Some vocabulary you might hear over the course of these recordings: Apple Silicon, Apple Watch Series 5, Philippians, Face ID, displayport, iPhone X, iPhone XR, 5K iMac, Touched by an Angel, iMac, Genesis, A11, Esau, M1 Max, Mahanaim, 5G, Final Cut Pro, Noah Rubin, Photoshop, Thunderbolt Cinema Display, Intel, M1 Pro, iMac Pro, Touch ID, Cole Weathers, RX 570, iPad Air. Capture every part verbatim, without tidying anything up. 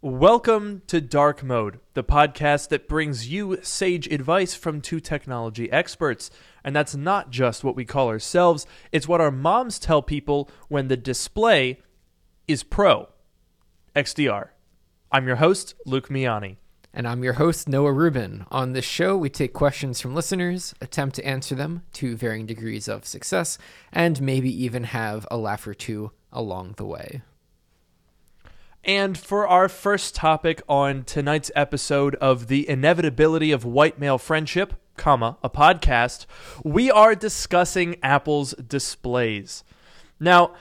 Welcome to Dark Mode, the podcast that brings you sage advice from two technology experts. And that's not just what we call ourselves, it's what our moms tell people when the display is Pro X D R. I'm your host, Luke Miani. And I'm your host, Noah Rubin. On this show, we take questions from listeners, attempt to answer them to varying degrees of success, and maybe even have a laugh or two along the way. And for our first topic on tonight's episode of The Inevitability of White Male Friendship, comma, a podcast, we are discussing Apple's displays. Now,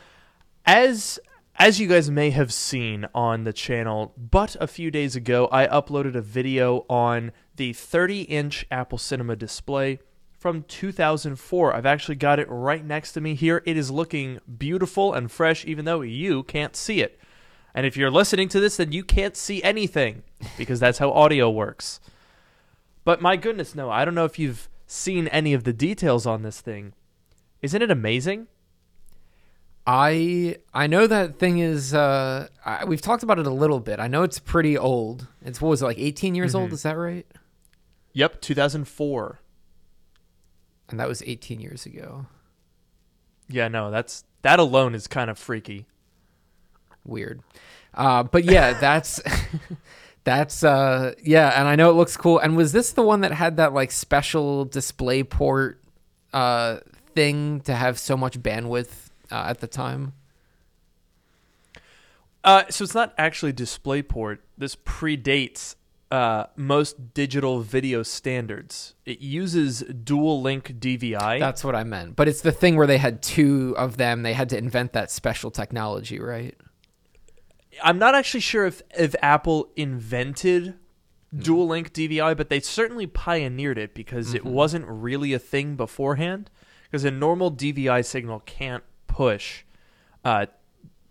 as... As you guys may have seen on the channel, but a few days ago, I uploaded a video on the thirty-inch Apple Cinema display from two thousand four. I've actually got it right next to me here. It is looking beautiful and fresh, even though you can't see it. And if you're listening to this, then you can't see anything, because that's how audio works. But my goodness, no, I don't know if you've seen any of the details on this thing. Isn't it amazing? I I know that thing is, uh, I, we've talked about it a little bit. I know it's pretty old. It's, what was it, like eighteen years mm-hmm. old? Is that right? Yep, two thousand four. And that was eighteen years ago. Yeah, no, that's that alone is kind of freaky. Weird. Uh, but yeah, that's, that's uh, yeah, and I know it looks cool. And was this the one that had that like special DisplayPort uh, thing to have so much bandwidth? Uh, at the time? Uh, so it's not actually DisplayPort. This predates uh, most digital video standards. It uses dual-link D V I. That's what I meant. But it's the thing where they had two of them. They had to invent that special technology, right? I'm not actually sure if, if Apple invented mm. dual-link D V I, but they certainly pioneered it because mm-hmm. it wasn't really a thing beforehand. Because a normal D V I signal can't push uh,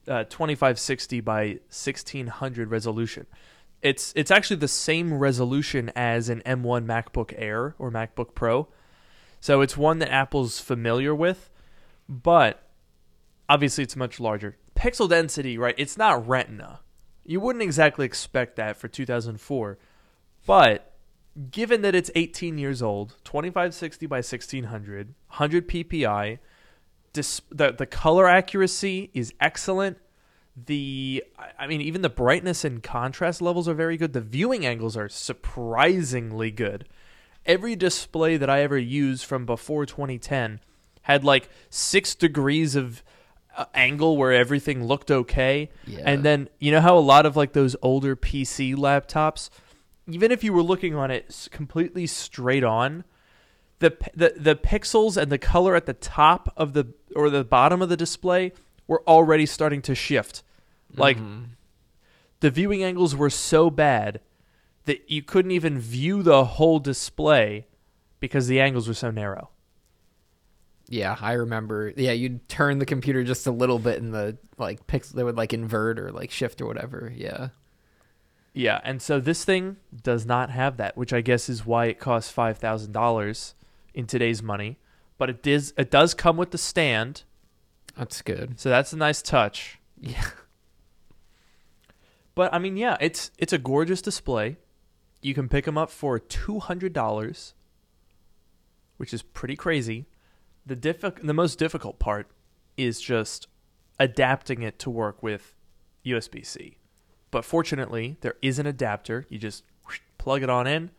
uh, twenty-five sixty by sixteen hundred resolution. It's it's actually the same resolution as an M one MacBook Air or MacBook Pro. So it's one that Apple's familiar with, but obviously it's much larger. Pixel density, right? It's not Retina. You wouldn't exactly expect that for two thousand four, but given that it's eighteen years old, twenty-five sixty by sixteen hundred, one hundred P P I, Dis- the the color accuracy is excellent. The I mean, even the brightness and contrast levels are very good. The viewing angles are surprisingly good. Every display that I ever used from before twenty ten had like six degrees of uh, angle where everything looked okay. Yeah. And then you know how a lot of like those older P C laptops, even if you were looking on it completely straight on, The, the the pixels and the color at the top of the or the bottom of the display were already starting to shift. Like mm-hmm. the viewing angles were so bad that you couldn't even view the whole display because the angles were so narrow. Yeah, I remember. Yeah, you'd turn the computer just a little bit and the like pixel they would like invert or like shift or whatever. Yeah. Yeah, and so this thing does not have that, which I guess is why it costs five thousand dollars. In today's money, but it does it does come with the stand. That's good. So that's a nice touch. Yeah. But I mean, yeah, it's it's a gorgeous display. You can pick them up for two hundred dollars, which is pretty crazy. The diffi- the most difficult part is just adapting it to work with U S B C. But fortunately, there is an adapter. You just whoosh, plug it on in,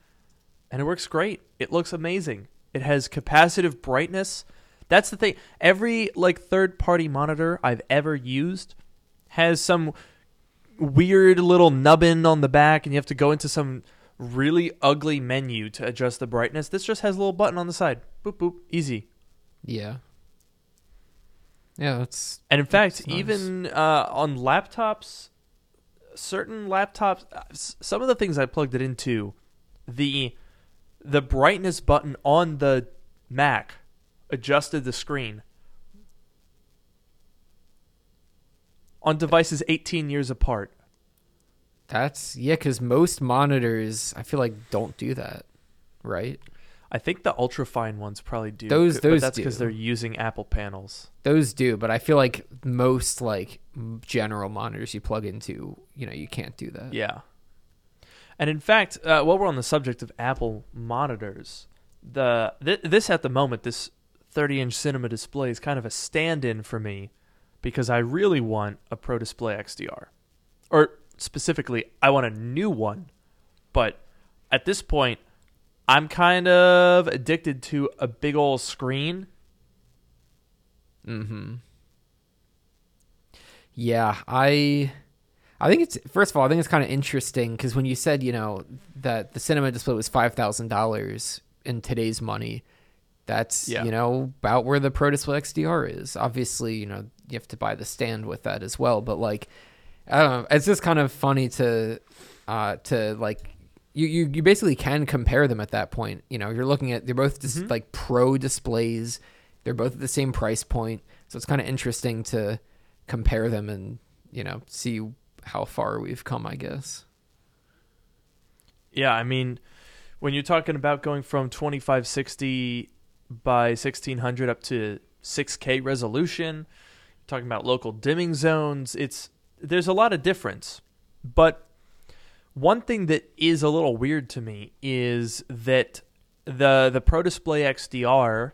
and it works great. It looks amazing. It has capacitive brightness. That's the thing. Every like third-party monitor I've ever used has some weird little nubbin on the back, and you have to go into some really ugly menu to adjust the brightness. This just has a little button on the side. Boop, boop. Easy. Yeah. Yeah, that's... And in fact, nice. even uh, on laptops, certain laptops, some of the things I plugged it into, the... The brightness button on the Mac adjusted the screen. On devices eighteen years apart. That's, yeah, because most monitors, I feel like, don't do that, right? I think the ultrafine ones probably do. Those, those but that's because they're using Apple panels. Those do, but I feel like most like general monitors you plug into, you know, you can't do that. Yeah. And in fact, uh, while we're on the subject of Apple monitors, the th- this at the moment, this thirty-inch Cinema display is kind of a stand-in for me because I really want a Pro Display X D R. Or specifically, I want a new one. But at this point, I'm kind of addicted to a big old screen. Mm-hmm. Yeah, I... I think it's, first of all, I think it's kind of interesting because when you said, you know, that the Cinema display was five thousand dollars in today's money, that's, yeah. you know, about where the Pro Display X D R is. Obviously, you know, you have to buy the stand with that as well. But, like, I don't know. It's just kind of funny to, uh, to like, you, you, you basically can compare them at that point. You know, you're looking at, they're both just mm-hmm. like Pro displays. They're both at the same price point. So it's kind of interesting to compare them and, you know, see how far we've come, I guess. Yeah, I mean, when you're talking about going from twenty-five sixty by sixteen hundred up to six K resolution, talking about local dimming zones, it's there's a lot of difference. But one thing that is a little weird to me is that the the Pro Display X D R,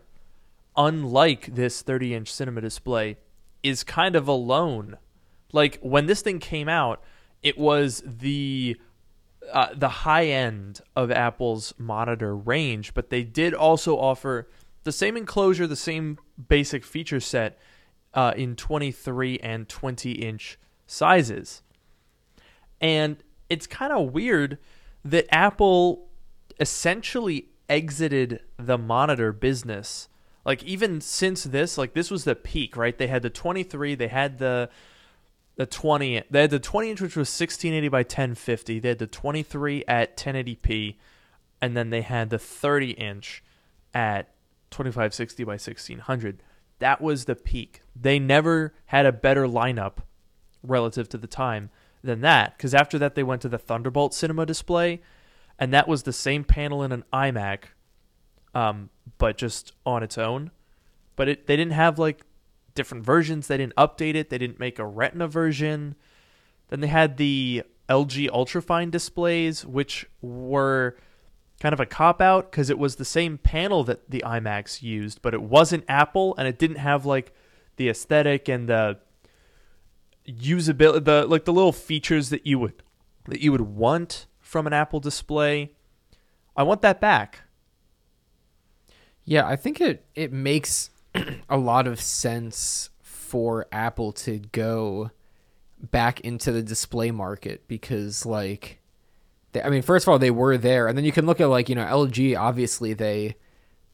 unlike this thirty-inch Cinema display, is kind of alone. Like, when this thing came out, it was the uh, the high end of Apple's monitor range, but they did also offer the same enclosure, the same basic feature set uh, in twenty-three and twenty-inch sizes. And it's kind of weird that Apple essentially exited the monitor business. Like, even since this, like, this was the peak, right? They had the twenty-three, they had the... The twenty, they had the twenty inch, which was sixteen eighty by ten fifty. They had the twenty-three at ten eighty p, and then they had the thirty inch at twenty-five sixty by sixteen hundred. That was the peak. They never had a better lineup relative to the time than that, because after that they went to the Thunderbolt Cinema display, and that was the same panel in an iMac, um, but just on its own. But it they didn't have like. different versions. They didn't update it. They didn't make a Retina version. Then they had the L G Ultrafine displays, which were kind of a cop-out because it was the same panel that the iMacs used, but it wasn't Apple, and it didn't have like the aesthetic and the usability, the like the little features that you would that you would want from an Apple display. I want that back. Yeah, I think it it makes a lot of sense for Apple to go back into the display market because, like, they, I mean, first of all, they were there. And then you can look at, like, you know, L G, obviously they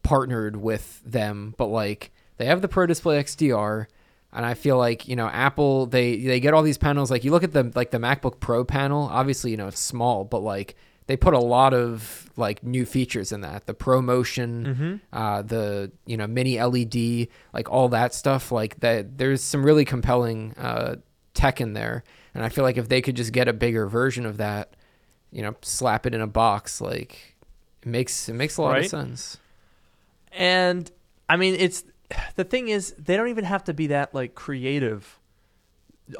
partnered with them, but, like, they have the Pro Display X D R. And I feel like, you know, Apple, they, they get all these panels. Like, you look at the, like, the MacBook Pro panel, obviously, you know, it's small, but, like, they put a lot of like new features in that, the ProMotion, mm-hmm. uh, the, you know, mini L E D, like all that stuff like that. There's some really compelling uh, tech in there. And I feel like if they could just get a bigger version of that, you know, slap it in a box, like it makes, it makes a lot right? of sense. And I mean, it's, the thing is they don't even have to be that like creative.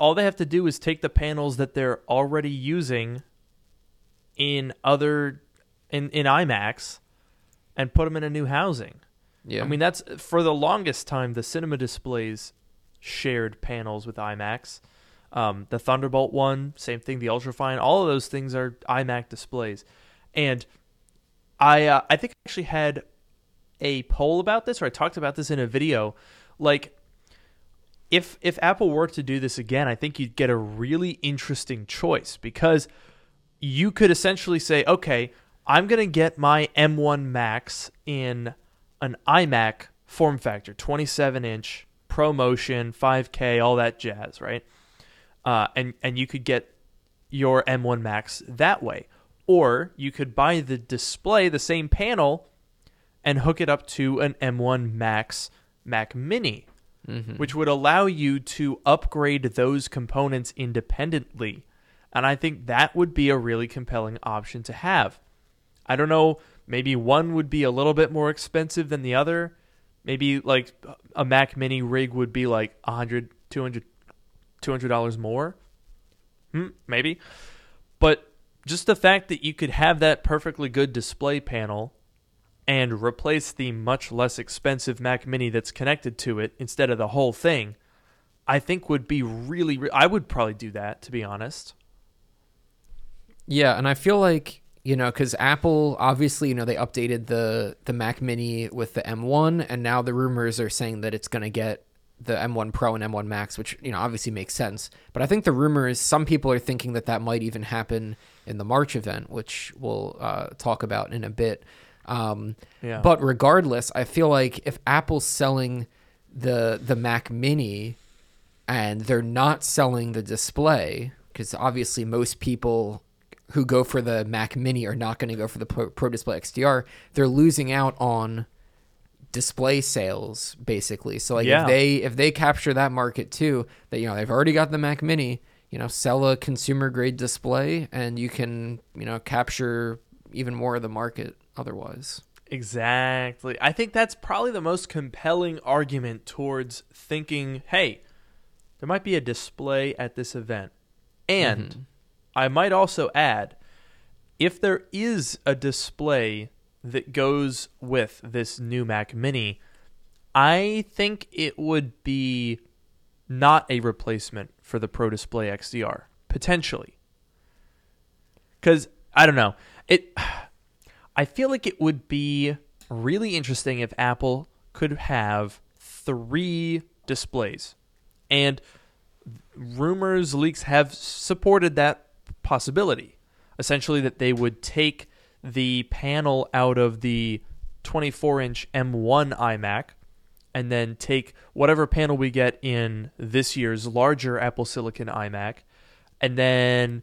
All they have to do is take the panels that they're already using in other in in iMacs and put them in a new housing. Yeah, I mean, that's for the longest time the Cinema displays shared panels with iMacs. Um the Thunderbolt one, same thing, the Ultrafine, all of those things are iMac displays. And I uh, I think I actually had a poll about this, or I talked about this in a video. Like, if if Apple were to do this again, I think you'd get a really interesting choice, because you could essentially say, okay, I'm going to get my M one Max in an iMac form factor, twenty-seven inch, ProMotion, five K, all that jazz, right? Uh, and, and you could get your M one Max that way. Or you could buy the display, the same panel, and hook it up to an M one Max Mac Mini, mm-hmm. which would allow you to upgrade those components independently. And I think that would be a really compelling option to have. I don't know, maybe one would be a little bit more expensive than the other. Maybe like a Mac Mini rig would be like one hundred, two hundred two hundred dollars more. Hmm, maybe. But just the fact that you could have that perfectly good display panel and replace the much less expensive Mac Mini that's connected to it instead of the whole thing, I think would be really... Re- I would probably do that, to be honest. Yeah, and I feel like, you know, because Apple, obviously, you know, they updated the, the Mac Mini with the M one, and now the rumors are saying that it's going to get the M one Pro and M one Max, which, you know, obviously makes sense. But I think the rumor is some people are thinking that that might even happen in the March event, which we'll uh, talk about in a bit. Um, yeah. But regardless, I feel like if Apple's selling the the Mac Mini and they're not selling the display, because obviously most people who go for the Mac Mini are not going to go for the Pro, Pro Display X D R, they're losing out on display sales, basically. So like yeah. if they if they capture that market too, that, you know, they've already got the Mac Mini, you know, sell a consumer grade display and you can, you know, capture even more of the market otherwise. Exactly. I think that's probably the most compelling argument towards thinking, hey, there might be a display at this event. And mm-hmm. I might also add, if there is a display that goes with this new Mac Mini, I think it would be not a replacement for the Pro Display X D R, potentially. Because, I don't know, it. I feel like it would be really interesting if Apple could have three displays. And rumors, leaks have supported that possibility. Essentially, that they would take the panel out of the twenty-four inch M one iMac and then take whatever panel we get in this year's larger Apple Silicon iMac and then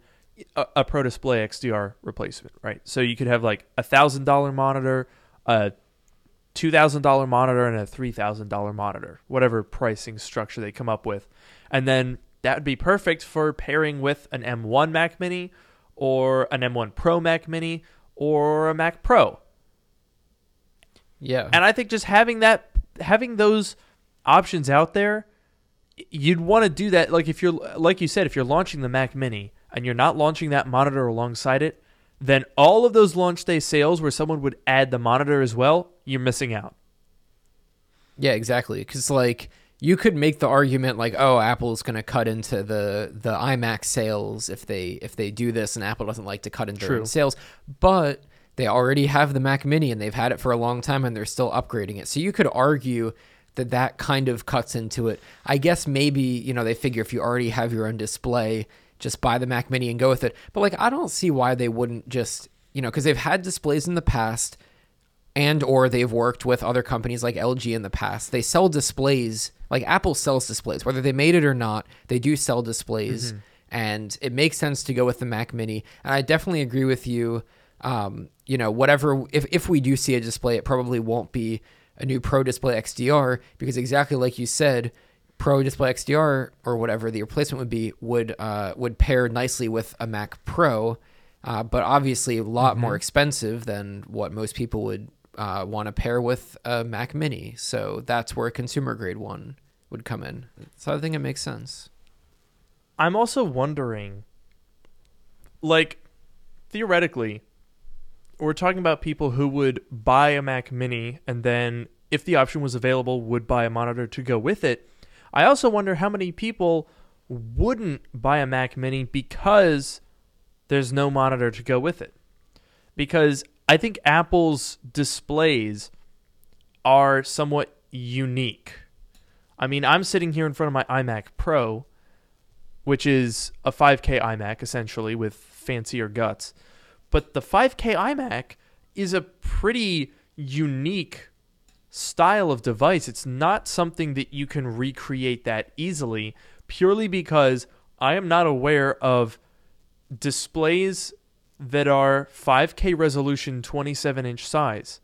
a, a Pro Display X D R replacement, right? So you could have like a one thousand dollars monitor, a two thousand dollars monitor, and a three thousand dollars monitor, whatever pricing structure they come up with. And then that would be perfect for pairing with an M one Mac Mini or an M one Pro Mac Mini or a Mac Pro. Yeah. And I think just having that, having those options out there, you'd want to do that. Like if you're, like you said, if you're launching the Mac Mini and you're not launching that monitor alongside it, then all of those launch day sales where someone would add the monitor as well, you're missing out. Yeah, exactly. Because like you could make the argument like, oh, Apple's going to cut into the, the iMac sales if they if they do this, and Apple doesn't like to cut into their own sales. But they already have the Mac Mini, and they've had it for a long time, and they're still upgrading it. So you could argue that that kind of cuts into it. I guess maybe, you know, they figure if you already have your own display, just buy the Mac Mini and go with it. But like I don't see why they wouldn't just, you know, because they've had displays in the past, and or they've worked with other companies like L G in the past. They sell displays. Like Apple sells displays, whether they made it or not, they do sell displays, mm-hmm. and it makes sense to go with the Mac Mini. And I definitely agree with you. Um, you know, whatever, if, if we do see a display, it probably won't be a new Pro Display X D R, because exactly like you said, Pro Display X D R or whatever the replacement would be would uh, would pair nicely with a Mac Pro, uh, but obviously a lot mm-hmm. more expensive than what most people would Uh, want to pair with a Mac Mini. So that's where a consumer grade one would come in. So I think it makes sense. I'm also wondering, like, theoretically, we're talking about people who would buy a Mac Mini and then, if the option was available, would buy a monitor to go with it. I also wonder how many people wouldn't buy a Mac Mini because there's no monitor to go with it. Because I think Apple's displays are somewhat unique. I mean, I'm sitting here in front of my iMac Pro, which is a five K iMac, essentially, with fancier guts. But the five K iMac is a pretty unique style of device. It's not something that you can recreate that easily, purely because I am not aware of displays that are five K resolution, twenty-seven inch size.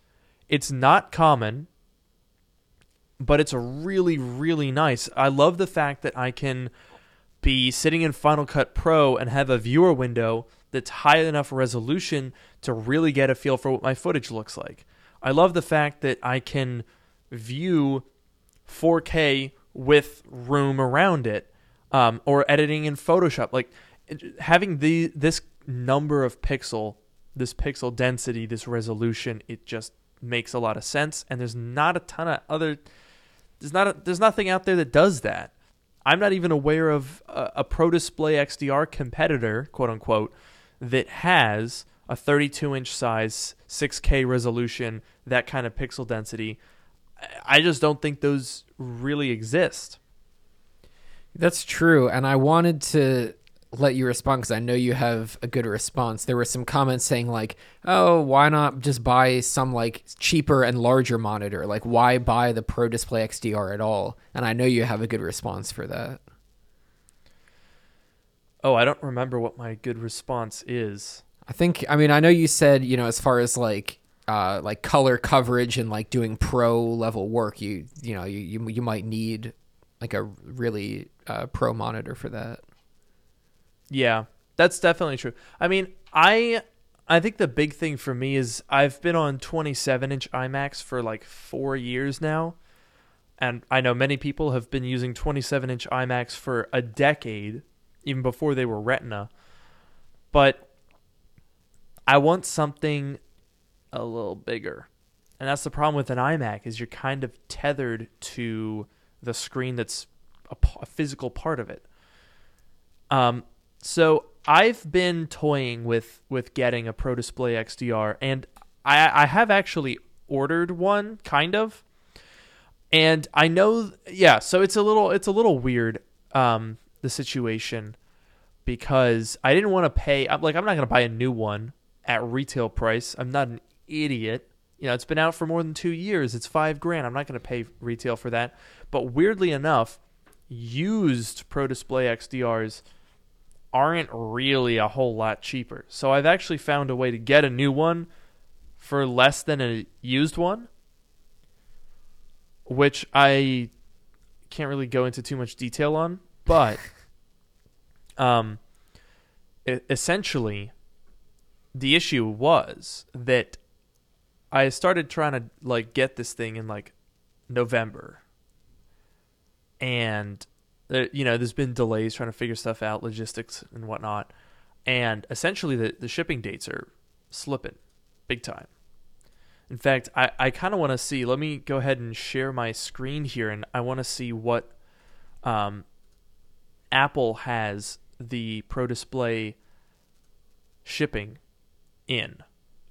It's not common, but it's a really, really nice. I love the fact that I can be sitting in Final Cut Pro and have a viewer window that's high enough resolution to really get a feel for what my footage looks like. I love the fact that I can view four K with room around it. um, or editing in Photoshop. Like having the this number of pixel, this pixel density, this resolution, it just makes a lot of sense. And there's not a ton of other, there's not a, there's nothing out there that does that. I'm not even aware of a, a Pro Display X D R competitor, quote unquote, that has a thirty-two inch size, six K resolution, that kind of pixel density. I just don't think those really exist. That's true. And I wanted to let you respond because I know you have a good response. There were some comments saying like, oh, why not just buy some like cheaper and larger monitor? Like why buy the Pro Display X D R at all? And I know you have a good response for that. Oh, I don't remember what my good response is. I think, I mean, I know you said, you know, as far as like, uh, like color coverage and like doing pro level work, you, you know, you, you, you might need like a really uh, pro monitor for that. Yeah, that's definitely true. I mean, I, I think the big thing for me is I've been on twenty-seven inch iMacs for like four years now. And I know many people have been using twenty-seven inch iMacs for a decade, even before they were Retina. But I want something a little bigger. And that's the problem with an iMac is you're kind of tethered to the screen that's a, a physical part of it. Um, so I've been toying with, with getting a Pro Display X D R, and I, I have actually ordered one, kind of. And I know, yeah, so it's a little it's a little weird, um, the situation, because I didn't want to pay. I'm like, I'm not going to buy a new one at retail price. I'm not an idiot. You know, it's been out for more than two years. It's five grand. I'm not going to pay retail for that. But weirdly enough, used Pro Display X D Rs aren't really a whole lot cheaper. So I've actually found a way to get a new one for less than a used one, which I can't really go into too much detail on. But um, essentially, the issue was that I started trying to like get this thing in like November, and there, you know, there's been delays trying to figure stuff out, logistics and whatnot, and essentially the, the shipping dates are slipping big time. In fact, I, I kind of want to see. Let me go ahead and share my screen here, and I want to see what um, Apple has the Pro Display shipping in.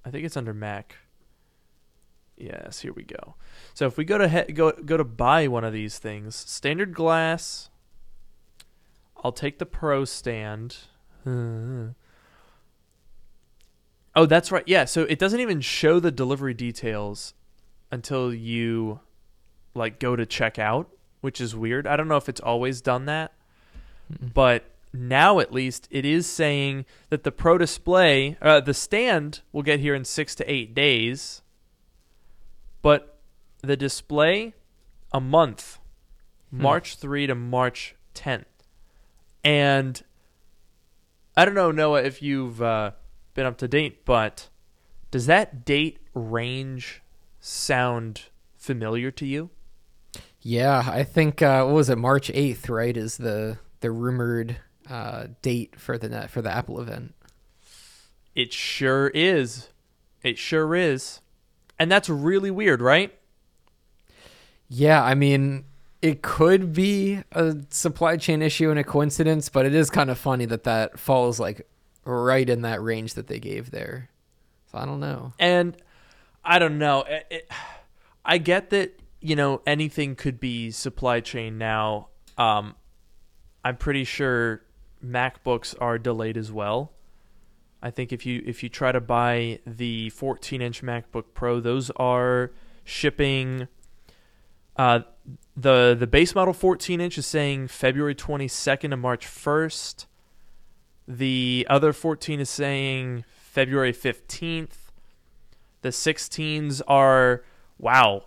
I think it's under Mac. Yes, here we go. So if we go to he- go go to buy one of these things, standard glass. I'll take the Pro stand. Oh, that's right. Yeah, so it doesn't even show the delivery details until you like go to checkout, which is weird. I don't know if it's always done that, but now at least it is saying that the Pro Display, uh, the stand will get here in six to eight days. But the display, a month, hmm. March third to March tenth. And I don't know, Noah, if you've uh, been up to date, but does that date range sound familiar to you? Yeah, I think, uh, what was it, March eighth, right, is the, the rumored uh, date for the for the Apple event. It sure is. It sure is. And that's really weird, right? Yeah, I mean, it could be a supply chain issue and a coincidence, but it is kind of funny that that falls like right in that range that they gave there. So I don't know. And I don't know. It, it, I get that, you know, anything could be supply chain now. Um, I'm pretty sure MacBooks are delayed as well. I think if you if you try to buy the fourteen inch MacBook Pro, those are shipping. Uh, the the base model fourteen inch is saying February twenty-second to March first. The other fourteen is saying February fifteenth. The sixteens are, wow,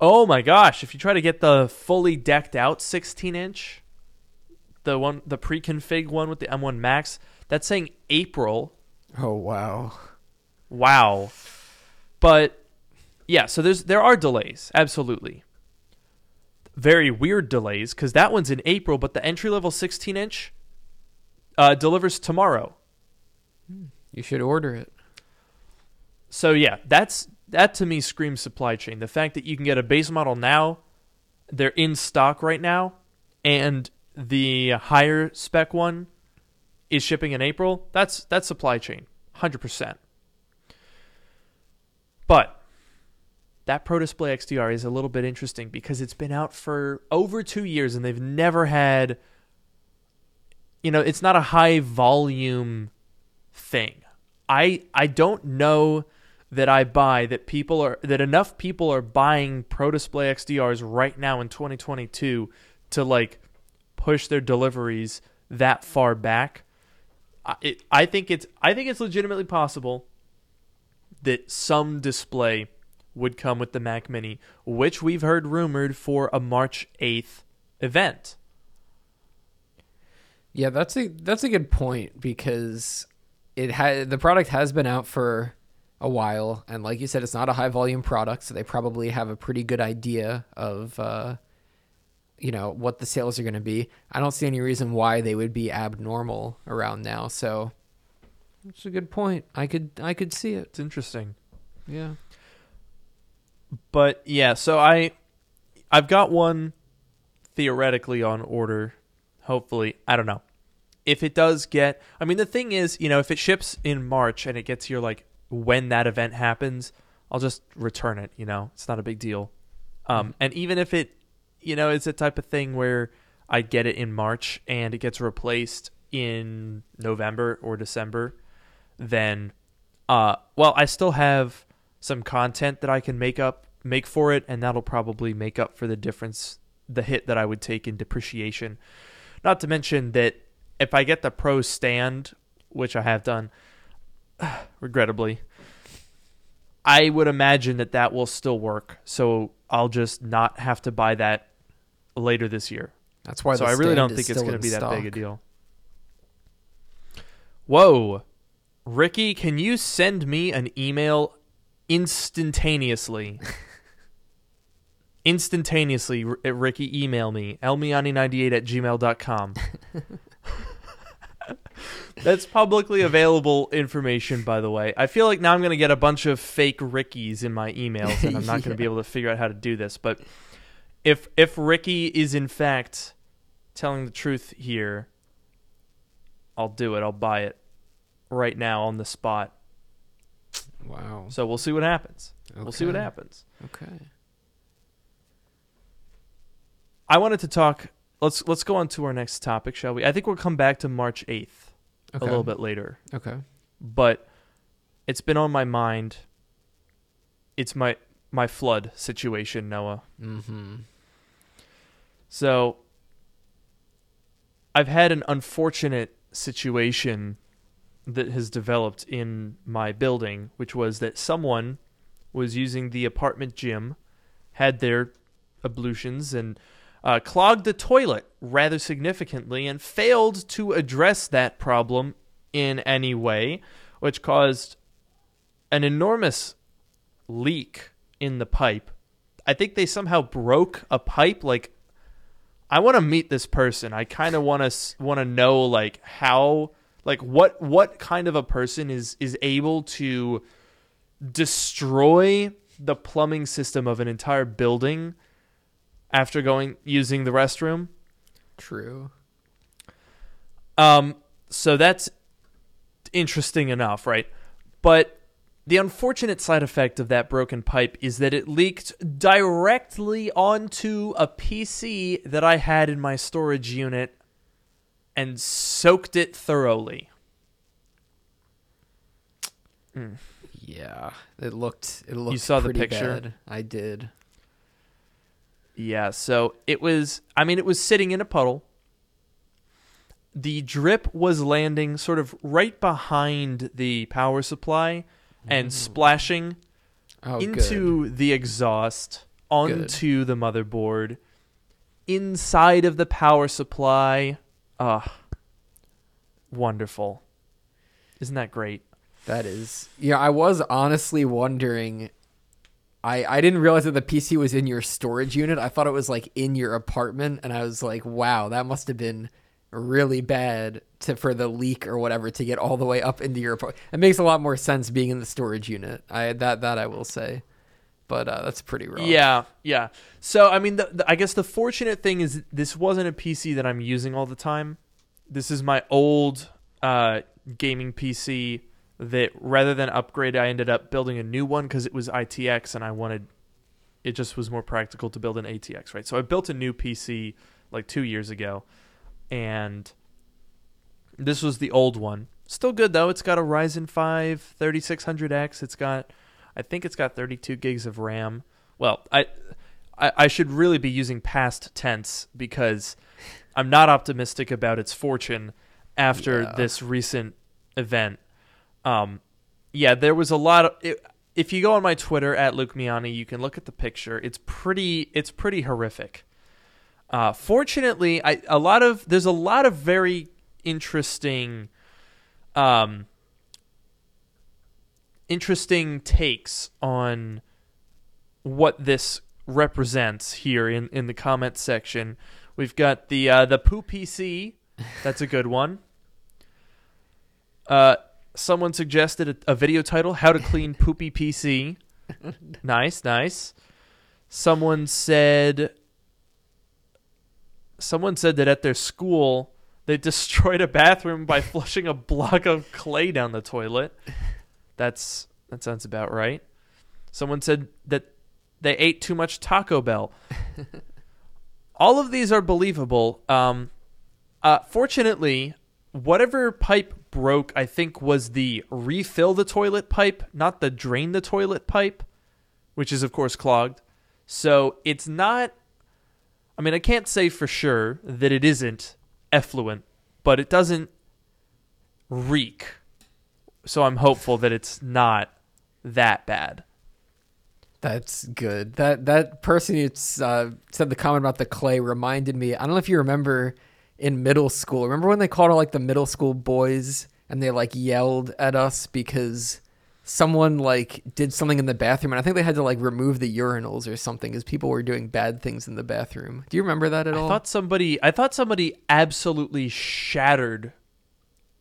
oh my gosh! If you try to get the fully decked out sixteen inch, the one the pre-config one with the M one Max, that's saying April. Oh, wow. Wow. But, yeah, so there's there are delays, absolutely. very weird delays, because that one's in April, but the entry-level sixteen-inch uh, delivers tomorrow. You should order it. So yeah, that's that to me screams supply chain. The fact that you can get a base model now, they're in stock right now, and the higher spec one is shipping in April, that's that's supply chain, one hundred percent. But that Pro Display X D R is a little bit interesting because it's been out for over two years and they've never had, you know, it's not a high volume thing. I I don't know that I buy that people are that enough people are buying Pro Display X D Rs right now in twenty twenty-two to like push their deliveries that far back. I it, I think it's I think it's legitimately possible that some display would come with the Mac Mini, which we've heard rumored for a March eighth event. Yeah, that's a that's a good point because it ha- the product has been out for a while, and like you said, it's not a high volume product, so they probably have a pretty good idea of uh, you know, what the sales are going to be. I don't see any reason why they would be abnormal around now, so that's a good point. I could I could see it. It's interesting. Yeah. But yeah, so I I've got one theoretically on order. Hopefully, I don't know. If it does get, I mean, the thing is, you know, if it ships in March and it gets here like when that event happens, I'll just return it, you know. It's not a big deal. Um and even if it, you know, it's a type of thing where I get it in March and it gets replaced in November or December, then uh well, I still have some content that I can make up, make for it, and that'll probably make up for the difference, the hit that I would take in depreciation. Not to mention that if I get the Pro stand, which I have done, regrettably, I would imagine that that will still work. So I'll just not have to buy that later this year. That's why. So I really don't think it's going to be that big a deal. Whoa, Ricky, can you send me an email? Instantaneously, instantaneously, Ricky, email me, elmiani ninety-eight at gmail dot com. That's publicly available information, by the way. I feel like now I'm going to get a bunch of fake Rickies in my emails, and I'm not yeah. going to be able to figure out how to do this. But if if Ricky is, in fact, telling the truth here, I'll do it. I'll buy it right now on the spot. Wow. So we'll see what happens. Okay. We'll see what happens. Okay. I wanted to talk. Let's let's go on to our next topic, shall we? I think we'll come back to March eighth okay. a little bit later. Okay. But it's been on my mind. It's my my flood situation, Noah. Mm-hmm. So I've had an unfortunate situation that has developed in my building, which was that someone was using the apartment gym, had their ablutions, and uh, clogged the toilet rather significantly and failed to address that problem in any way, which caused an enormous leak in the pipe. I think they somehow broke a pipe. Like, I want to meet this person. I kind of want to want to know, like, how... Like, what what kind of a person is is able to destroy the plumbing system of an entire building after going using the restroom? True. Um, so that's interesting enough, right? But the unfortunate side effect of that broken pipe is that it leaked directly onto a P C that I had in my storage unit and soaked it thoroughly. Mm. Yeah, it looked. It looked. You saw the picture. Bad. I did. Yeah, so it was. I mean, it was sitting in a puddle. The drip was landing sort of right behind the power supply and mm. splashing oh, into good. the exhaust, onto good. the motherboard, inside of the power supply. Ah, oh, wonderful. Isn't that great? That is. Yeah, I was honestly wondering I, I didn't realize that the P C was in your storage unit. I thought it was like in your apartment, and I was like, wow, that must have been really bad to for the leak or whatever to get all the way up into your apartment. It makes a lot more sense being in the storage unit. I that that I will say, but uh, that's pretty rough. Yeah, yeah. So I mean, the, the, I guess the fortunate thing is this wasn't a P C that I'm using all the time. This is my old uh, gaming P C. That rather than upgrade, I ended up building a new one because it was I T X and I wanted, it just was more practical to build an A T X, right? So I built a new P C like two years ago, and this was the old one. Still good though. It's got a Ryzen five thirty-six hundred X. It's got, I think it's got thirty-two gigs of RAM. Well, I, I, I should really be using past tense because I'm not optimistic about its fortune after yeah. this recent event. Um, yeah, there was a lot of, it, if you go on my Twitter at Luke Miani, you can look at the picture. It's pretty, it's pretty horrific. Uh, fortunately, I, a lot of, there's a lot of very interesting, um, interesting takes on what this represents here in, in the comments section. We've got the, uh, the poo P C. That's a good one. Uh, Someone suggested a, a video title, How to Clean Poopy P C. Nice, nice. Someone said someone said that at their school, they destroyed a bathroom by flushing a block of clay down the toilet. That's that sounds about right. Someone said that they ate too much Taco Bell. All of these are believable. Um, uh, fortunately, whatever pipe broke, I think, was the refill the toilet pipe, not the drain the toilet pipe, which is of course clogged. So it's not, I mean, I can't say for sure that it isn't effluent, but it doesn't reek. So I'm hopeful that it's not that bad. That's good. That that person who uh, said the comment about the clay reminded me, I don't know if you remember in middle school. Remember when they called all like the middle school boys and they like yelled at us because someone like did something in the bathroom, and I think they had to like remove the urinals or something because people were doing bad things in the bathroom. Do you remember that at I all? I thought somebody I thought somebody absolutely shattered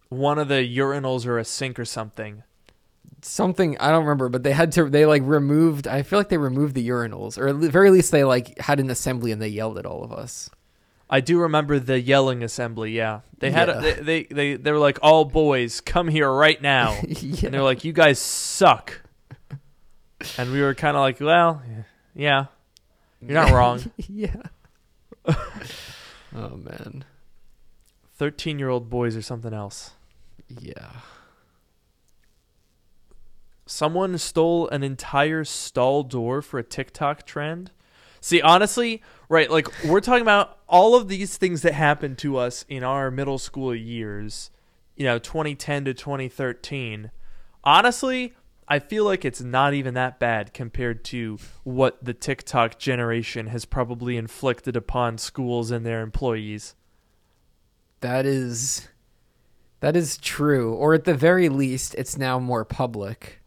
one of the urinals or a sink or something. Something I don't remember, but they had to they like removed I feel like they removed the urinals, or at the very least they like had an assembly and they yelled at all of us. I do remember the yelling assembly, yeah. They had yeah. A, they, they they they were like, all boys, come here right now. yeah. And they were like, you guys suck. And we were kind of like, well, yeah, you're not wrong. yeah. Oh, man. thirteen-year-old boys or something else. Yeah. Someone stole an entire stall door for a TikTok trend. See, honestly, right, like we're talking about all of these things that happened to us in our middle school years, you know, twenty ten to twenty thirteen. Honestly, I feel like it's not even that bad compared to what the TikTok generation has probably inflicted upon schools and their employees. That is, that is true. Or at the very least, it's now more public.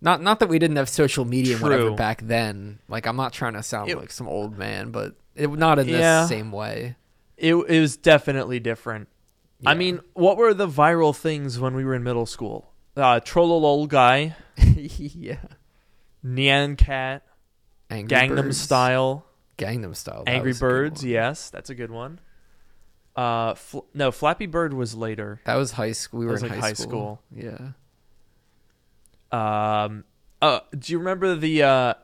Not not that we didn't have social media and whatever back then. Like, I'm not trying to sound it, like some old man, but it, not in yeah, this same way. It, it was definitely different. Yeah. I mean, what were the viral things when we were in middle school? Uh, Trollolol guy. yeah. Nyan Cat. Angry Gangnam Birds. Style. Gangnam Style. Angry Birds, yes. That's a good one. Uh, fl- No, Flappy Bird was later. That was high school. We were that was in like high, high school. school. Yeah. Um. Uh. Do you remember the uh,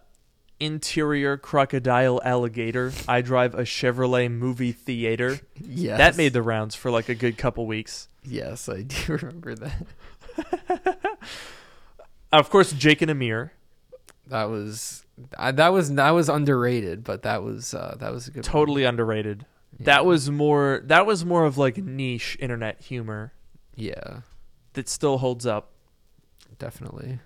interior crocodile alligator? I drive a Chevrolet movie theater. Yes. That made the rounds for like a good couple weeks. Yes, I do remember that. Of course, Jake and Amir. That was I, that was that was underrated, but that was uh, that was a good. Totally one. Underrated. Yeah. That was more. That was more of like niche internet humor. Yeah. That still holds up. Definitely.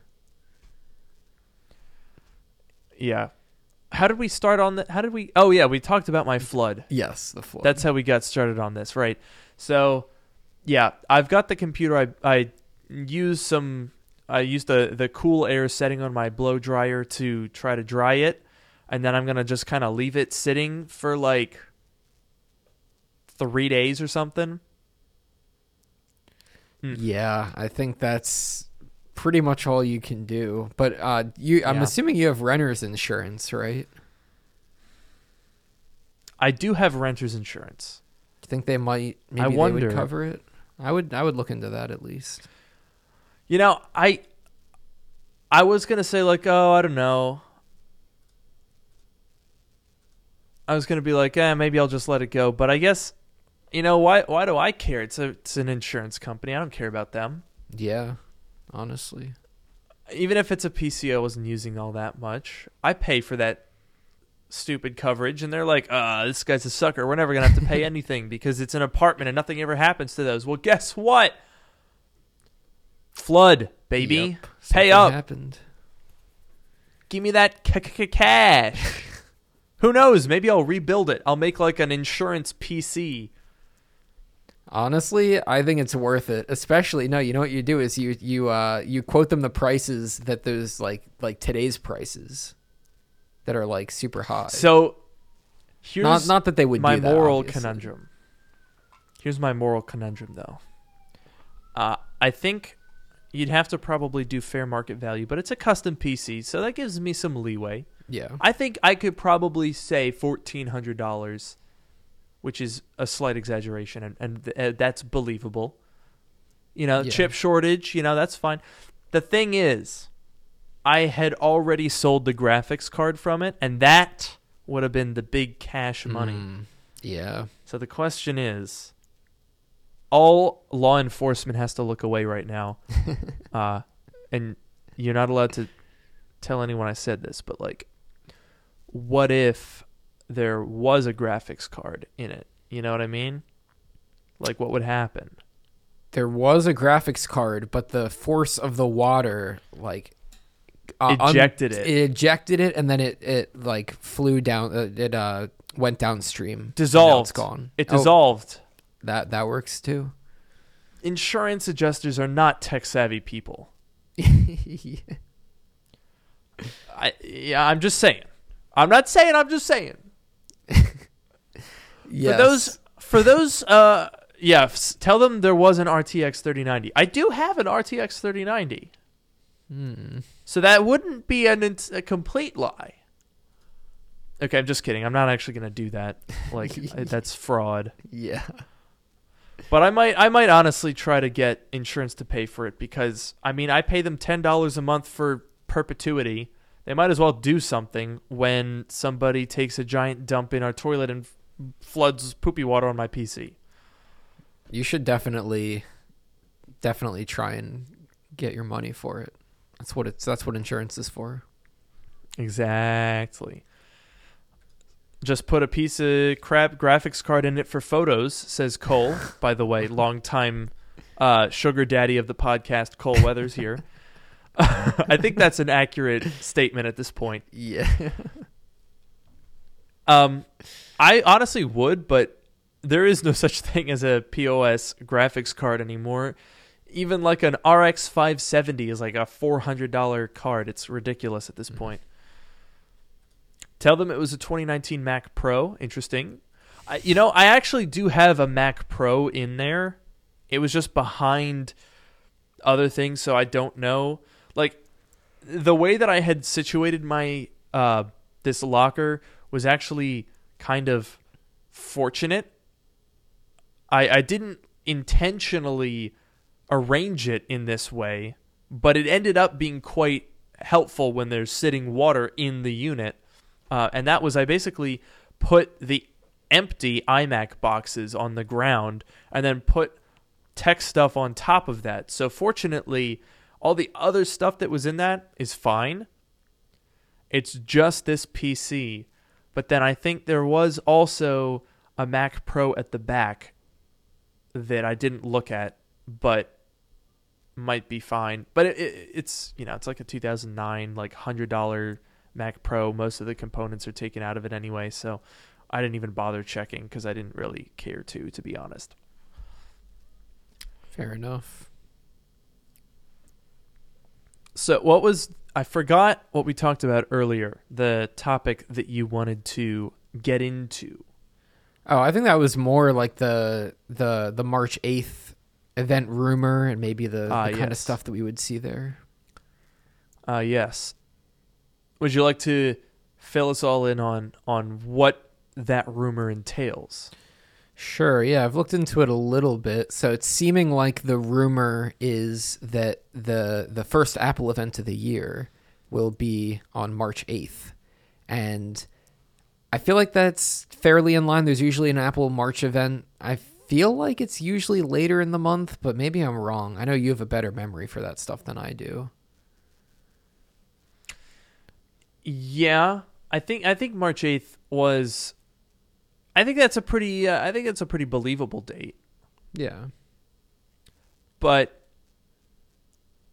Yeah. How did we start on that? How did we? Oh, yeah. We talked about my flood. Yes, the flood. That's how we got started on this, right? So, yeah, I've got the computer. I I used some I used the, the cool air setting on my blow dryer to try to dry it. And then I'm going to just kind of leave it sitting for like three days or something. Hmm. Yeah, I think that's pretty much all you can do. But uh, you, I'm yeah. assuming you have renter's insurance, right? I do have renter's insurance. Do you think they might, maybe I wonder, they would cover it? I would, I would look into that at least. You know, I, I was going to say like, oh, I don't know. I was going to be like, eh, maybe I'll just let it go. But I guess, you know, why Why do I care? It's a, it's an insurance company. I don't care about them. Yeah, honestly. Even if it's a P C O, I wasn't using all that much. I pay for that stupid coverage, and they're like, uh, this guy's a sucker. We're never going to have to pay anything because it's an apartment and nothing ever happens to those. Well, guess what? Flood, baby. Yep. Pay up. Happened. Give me that c- c- cash. Who knows? Maybe I'll rebuild it. I'll make like an insurance P C. Honestly, I think it's worth it. Especially, no, you know what you do is you you uh, you quote them the prices that those like like today's prices that are like super high. So here's not, not that they would my do that, moral obviously. Conundrum. Here's my moral conundrum, though. Uh, I think you'd have to probably do fair market value, but it's a custom P C, so that gives me some leeway. Yeah, I think I could probably say fourteen hundred dollars, which is a slight exaggeration, and, and th- uh, that's believable. You know, yeah. Chip shortage, you know, that's fine. The thing is, I had already sold the graphics card from it, and that would have been the big cash money. Mm, yeah. So the question is, all law enforcement has to look away right now, uh, and you're not allowed to tell anyone I said this, but like, what if there was a graphics card in it? You know what I mean? Like, what would happen? There was a graphics card, but the force of the water, like, uh, ejected un- it. It ejected it, and then it, it like flew down. Uh, it uh went downstream. Dissolved. It's gone. It dissolved. Oh, that that works too. Insurance adjusters are not tech savvy people. Yeah. I, yeah, I'm just saying. I'm not saying. I'm just saying. Yes. For those, for those, uh, yeah. F- tell them there was an R T X thirty ninety. I do have an R T X thirty ninety. Hmm. So that wouldn't be an, a complete lie. Okay, I'm just kidding. I'm not actually gonna do that. Like that's fraud. Yeah. But I might, I might honestly try to get insurance to pay for it because I mean I pay them ten dollars a month for perpetuity. They might as well do something when somebody takes a giant dump in our toilet and f- floods poopy water on my P C. You should definitely definitely try and get your money for it. That's what it's that's what insurance is for. Exactly. Just put a piece of crap graphics card in it for photos, says Cole. By the way, longtime uh, sugar daddy of the podcast, Cole Weathers here. I think that's an accurate statement at this point. Yeah. Um, I honestly would, but there is no such thing as a P O S graphics card anymore. Even like an R X five seventy is like a four hundred dollars card. It's ridiculous at this point. Tell them it was a twenty nineteen Mac Pro. Interesting. I, you know, I actually do have a Mac Pro in there. It was just behind other things, so I don't know. Like, the way that I had situated my uh, this locker was actually kind of fortunate. I, I didn't intentionally arrange it in this way, but it ended up being quite helpful when there's sitting water in the unit. Uh, and that was I basically put the empty iMac boxes on the ground and then put tech stuff on top of that. So fortunately, all the other stuff that was in that is fine. It's just this P C. But then I think there was also a Mac Pro at the back that I didn't look at, but might be fine. But it, it, it's, you know, it's like a two thousand nine, like one hundred dollars Mac Pro. Most of the components are taken out of it anyway. So I didn't even bother checking because I didn't really care to, to be honest. Fair enough. So what was, I forgot what we talked about earlier, the topic that you wanted to get into. Oh, I think that was more like the the the March eighth event rumor and maybe the, uh, the kind yes. of stuff that we would see there. Uh, yes. Would you like to fill us all in on, on what that rumor entails? Sure, yeah. I've looked into it a little bit. So it's seeming like the rumor is that the the first Apple event of the year will be on March eighth. And I feel like that's fairly in line. There's usually an Apple March event. I feel like it's usually later in the month, but maybe I'm wrong. I know you have a better memory for that stuff than I do. Yeah, I think I think March eighth was... I think that's a pretty. Uh, I think it's a pretty believable date. Yeah. But,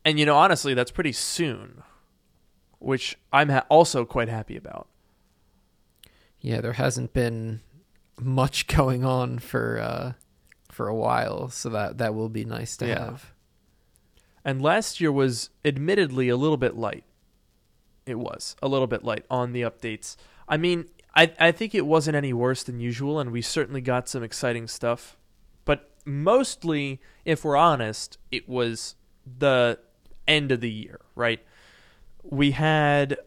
and you know, honestly, that's pretty soon, which I'm ha- also quite happy about. Yeah, there hasn't been much going on for uh, for a while, so that that will be nice to yeah. have. And last year was admittedly a little bit light. It was a little bit light on the updates. I mean. I, I think it wasn't any worse than usual, and we certainly got some exciting stuff. But mostly, if we're honest, it was the end of the year, right? We had,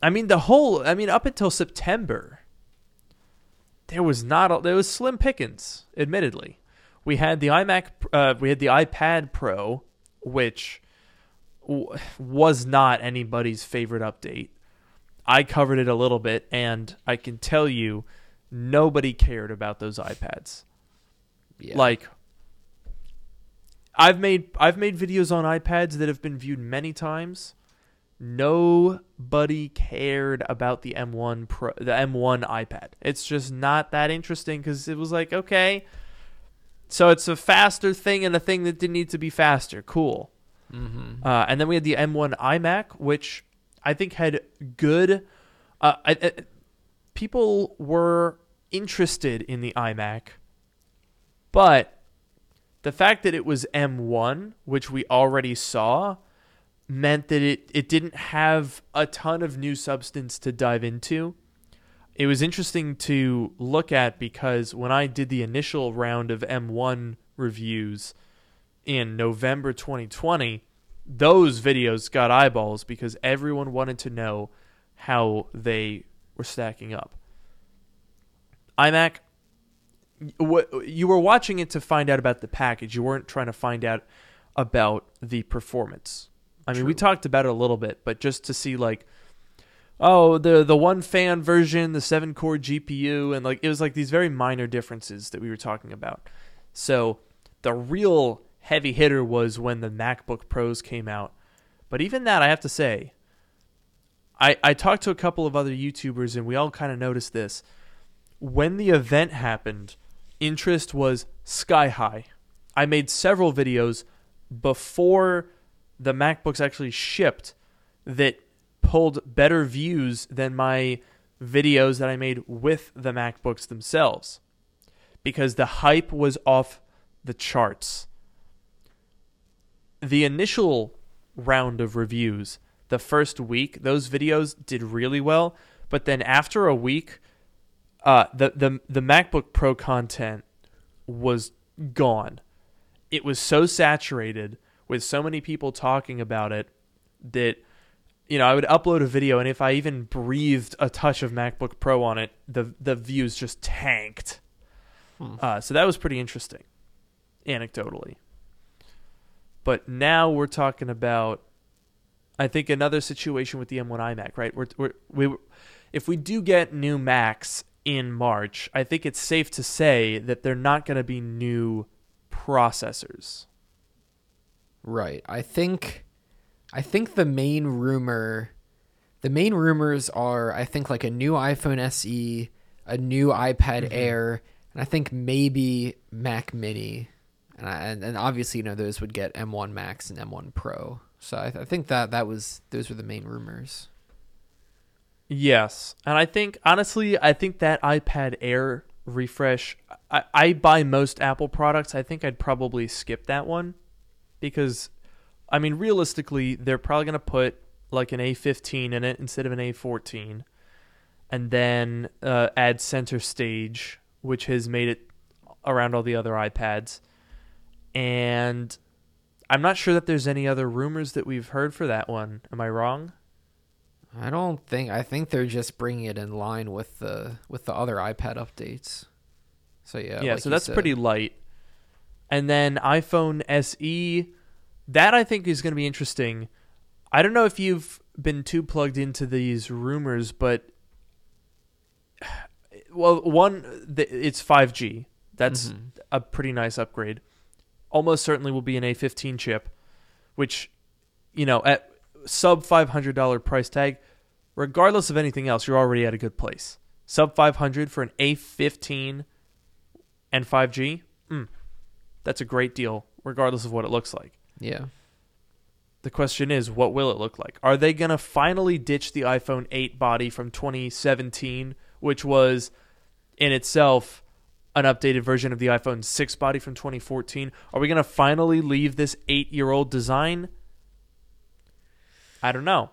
I mean, the whole, I mean, up until September, there was not, a, there was slim pickings, admittedly. We had the iMac, uh, we had the iPad Pro, which w- was not anybody's favorite update. I covered it a little bit, and I can tell you, nobody cared about those iPads. Yeah. Like, I've made I've made videos on iPads that have been viewed many times. Nobody cared about the M one Pro, the M one iPad. It's just not that interesting because it was like, okay, so it's a faster thing and a thing that didn't need to be faster. Cool. Mm-hmm. Uh, and then we had the M one iMac, which I think had good, uh, I, I, people were interested in the iMac, but the fact that it was M one, which we already saw, meant that it, it didn't have a ton of new substance to dive into. It was interesting to look at because when I did the initial round of M one reviews in November twenty twenty, those videos got eyeballs because everyone wanted to know how they were stacking up. iMac, you were watching it to find out about the package. You weren't trying to find out about the performance. I True. mean, we talked about it a little bit, but just to see like, oh, the the one fan version, the seven core G P U, and like it was like these very minor differences that we were talking about. So the real heavy hitter was when the MacBook Pros came out. But even that, I have to say, I, I talked to a couple of other YouTubers and we all kind of noticed this. When the event happened, interest was sky high. I made several videos before the MacBooks actually shipped that pulled better views than my videos that I made with the MacBooks themselves, because the hype was off the charts. The initial round of reviews, the first week, those videos did really well. But then after a week, uh, the, the the MacBook Pro content was gone. It was so saturated with so many people talking about it that, you know, I would upload a video and if I even breathed a touch of MacBook Pro on it, the, the views just tanked. Hmm. Uh, so that was pretty interesting, anecdotally. But now we're talking about, I think, another situation with the M one iMac, right? We're, we're, we, if we do get new Macs in March, I think it's safe to say that they're not going to be new processors. Right. I think, I think the main rumor, the main rumors are, I think, like a new iPhone S E, a new iPad mm-hmm. Air, and I think maybe Mac Mini. And, I, and obviously, you know, those would get M one Max and M one Pro. So I, th- I think that that was those were the main rumors. Yes. And I think, honestly, I think that iPad Air refresh, I, I buy most Apple products. I think I'd probably skip that one because I mean, realistically, they're probably going to put like an A fifteen in it instead of an A fourteen, and then uh, add center stage, which has made it around all the other iPads. And I'm not sure that there's any other rumors that we've heard for that one. Am I wrong? I don't think. I think they're just bringing it in line with the with the other iPad updates. So yeah. Yeah. Like so that's said. Pretty light. And then iPhone S E, that I think is going to be interesting. I don't know if you've been too plugged into these rumors, but well, one, it's five G. That's mm-hmm. a pretty nice upgrade. Almost certainly will be an A fifteen chip, which, you know, at sub five hundred dollars price tag, regardless of anything else, you're already at a good place. Sub five hundred dollars for an A fifteen and five G, mm, that's a great deal, regardless of what it looks like. Yeah. The question is, what will it look like? Are they going to finally ditch the iPhone eight body from twenty seventeen, which was in itself an updated version of the iPhone six body from twenty fourteen. Are we going to finally leave this eight-year-old design? I don't know.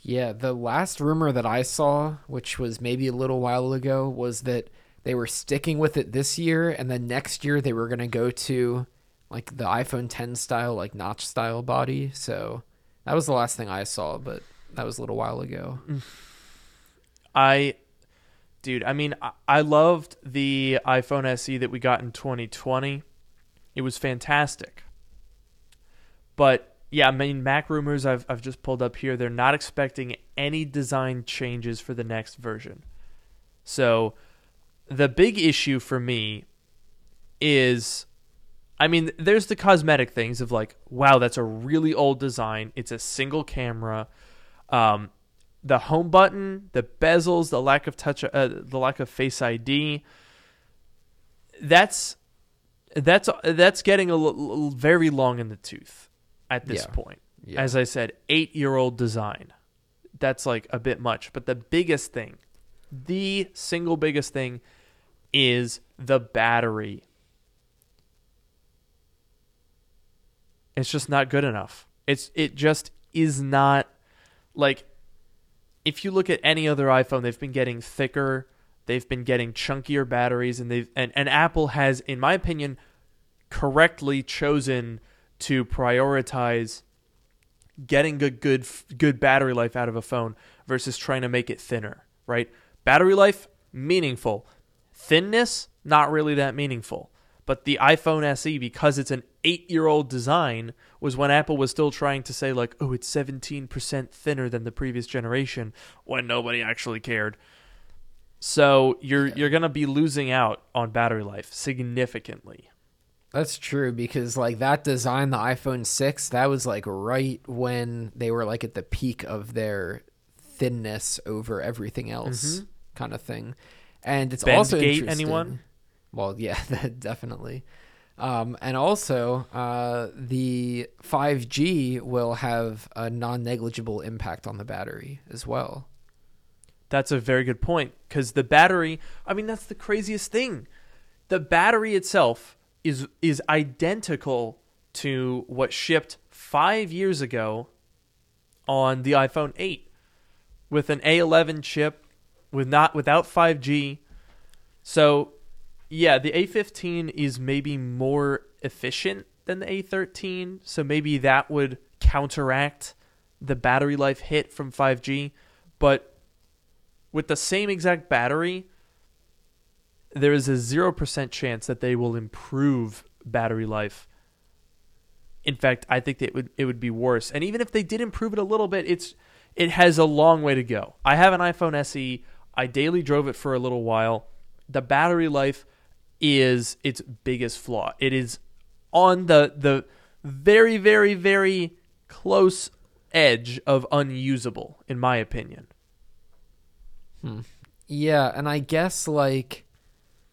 Yeah, the last rumor that I saw, which was maybe a little while ago, was that they were sticking with it this year, and then next year they were going to go to like the iPhone X style, like notch style body. So that was the last thing I saw, but that was a little while ago. I... Dude, I mean, I loved the iPhone S E that we got in twenty twenty. It was fantastic. But, yeah, I mean, Mac rumors I've I've just pulled up here. They're not expecting any design changes for the next version. So, the big issue for me is, I mean, there's the cosmetic things of like, wow, that's a really old design. It's a single camera. Um... The home button, the bezels, the lack of touch, uh, the lack of Face I D. That's that's that's getting a l- l- very long in the tooth at this yeah. point. Yeah. As I said, eight-year-old design. That's like a bit much. But the biggest thing, the single biggest thing, is the battery. It's just not good enough. It's it just is not like. If you look at any other iPhone, they've been getting thicker, they've been getting chunkier batteries, and they've and, and Apple has, in my opinion, correctly chosen to prioritize getting a good good battery life out of a phone versus trying to make it thinner, right? Battery life, meaningful. Thinness, not really that meaningful. But the iPhone S E, because it's an eight-year-old design, was when Apple was still trying to say, like, oh, it's seventeen percent thinner than the previous generation, when nobody actually cared. So you're yeah. you're going to be losing out on battery life significantly. That's true, because, like, that design, the iPhone six, that was, like, right when they were, like, at the peak of their thinness over everything else mm-hmm. kind of thing. And it's Bend also gate, interesting. Anyone? Well, yeah, that definitely. Um, and also, uh, the five G will have a non-negligible impact on the battery as well. That's a very good point, because the battery, I mean, that's the craziest thing. The battery itself is is identical to what shipped five years ago on the iPhone eight with an A eleven chip with not without five G. So... yeah, the A fifteen is maybe more efficient than the A thirteen, so maybe that would counteract the battery life hit from five G. But with the same exact battery, there is a zero percent chance that they will improve battery life. In fact, I think that it would it would be worse. And even if they did improve it a little bit, it's it has a long way to go. I have an iPhone S E. I daily drove it for a little while. The battery life is its biggest flaw. It is on the the very, very, very close edge of unusable, in my opinion. Hmm. Yeah, and I guess, like,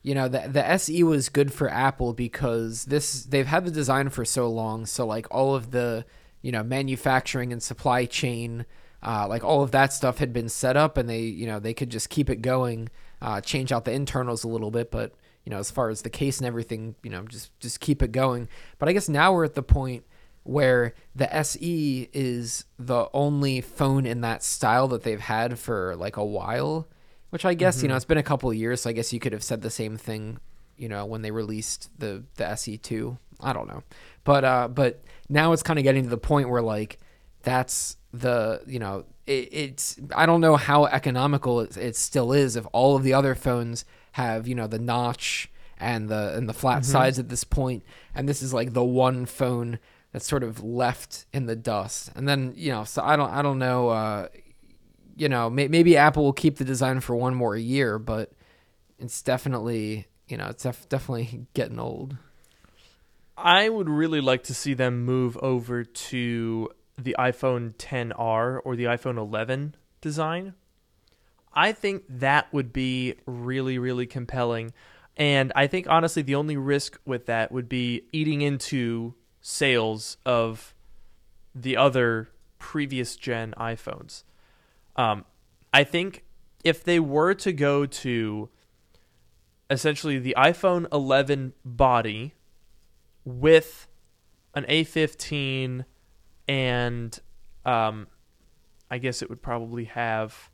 you know, the the S E was good for Apple because this they've had the design for so long, so, like, all of the, you know, manufacturing and supply chain, uh, like, all of that stuff had been set up, and they, you know, they could just keep it going, uh, change out the internals a little bit, but, you know, as far as the case and everything, you know, just, just keep it going. But I guess now we're at the point where the S E is the only phone in that style that they've had for like a while, which I guess, mm-hmm. you know, it's been a couple of years, so I guess you could have said the same thing, you know, when they released the, the S E two. I don't know. But uh, but now it's kind of getting to the point where, like, that's the, you know, it, it's, I don't know how economical it, it still is if all of the other phones have, you know, the notch and the and the flat mm-hmm. sides at this point, and this is like the one phone that's sort of left in the dust. And then, you know, so I don't I don't know, uh, you know, may, maybe Apple will keep the design for one more year, but it's definitely, you know, it's def- definitely getting old. I would really like to see them move over to the iPhone X R or the iPhone eleven design. I think that would be really, really compelling. And I think, honestly, the only risk with that would be eating into sales of the other previous gen iPhones. Um, I think if they were to go to essentially the iPhone eleven body with an A fifteen and um, I guess it would probably have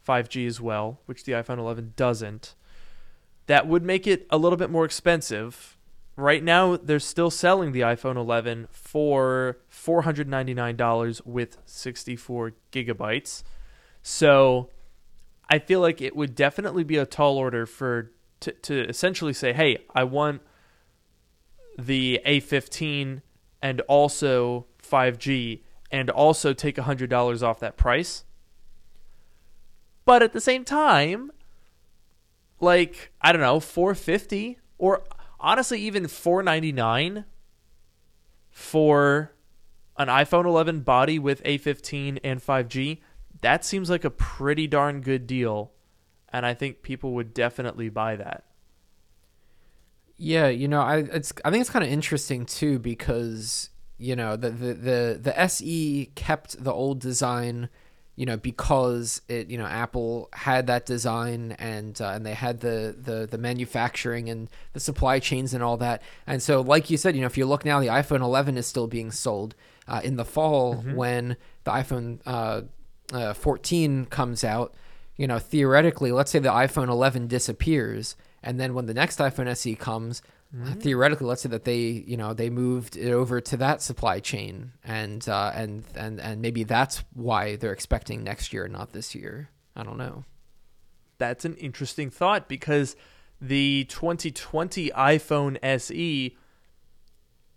five G as well, which the iPhone eleven doesn't. That would make it a little bit more expensive. Right now, they're still selling the iPhone eleven for four hundred ninety-nine dollars with sixty-four gigabytes. So I feel like it would definitely be a tall order for to, to essentially say, hey, I want the A fifteen and also five G and also take one hundred dollars off that price. But at the same time, like, I don't know, four hundred fifty dollars or honestly even four hundred ninety-nine dollars for an iPhone eleven body with A fifteen and five G, that seems like a pretty darn good deal, and I think people would definitely buy that. Yeah, you know, I it's I think it's kind of interesting too, because, you know, the, the the the S E kept the old design, you know, because it, you know, Apple had that design and uh, and they had the, the the manufacturing and the supply chains and all that. And so, like you said, you know, if you look now, the iPhone eleven is still being sold uh, in the fall mm-hmm. when the iPhone uh, uh, fourteen comes out. You know, theoretically, let's say the iPhone eleven disappears. And then when the next iPhone S E comes, mm-hmm. uh, theoretically, let's say that they, you know, they moved it over to that supply chain, and uh, and and and maybe that's why they're expecting next year, not this year. I don't know. That's an interesting thought, because the twenty twenty iPhone S E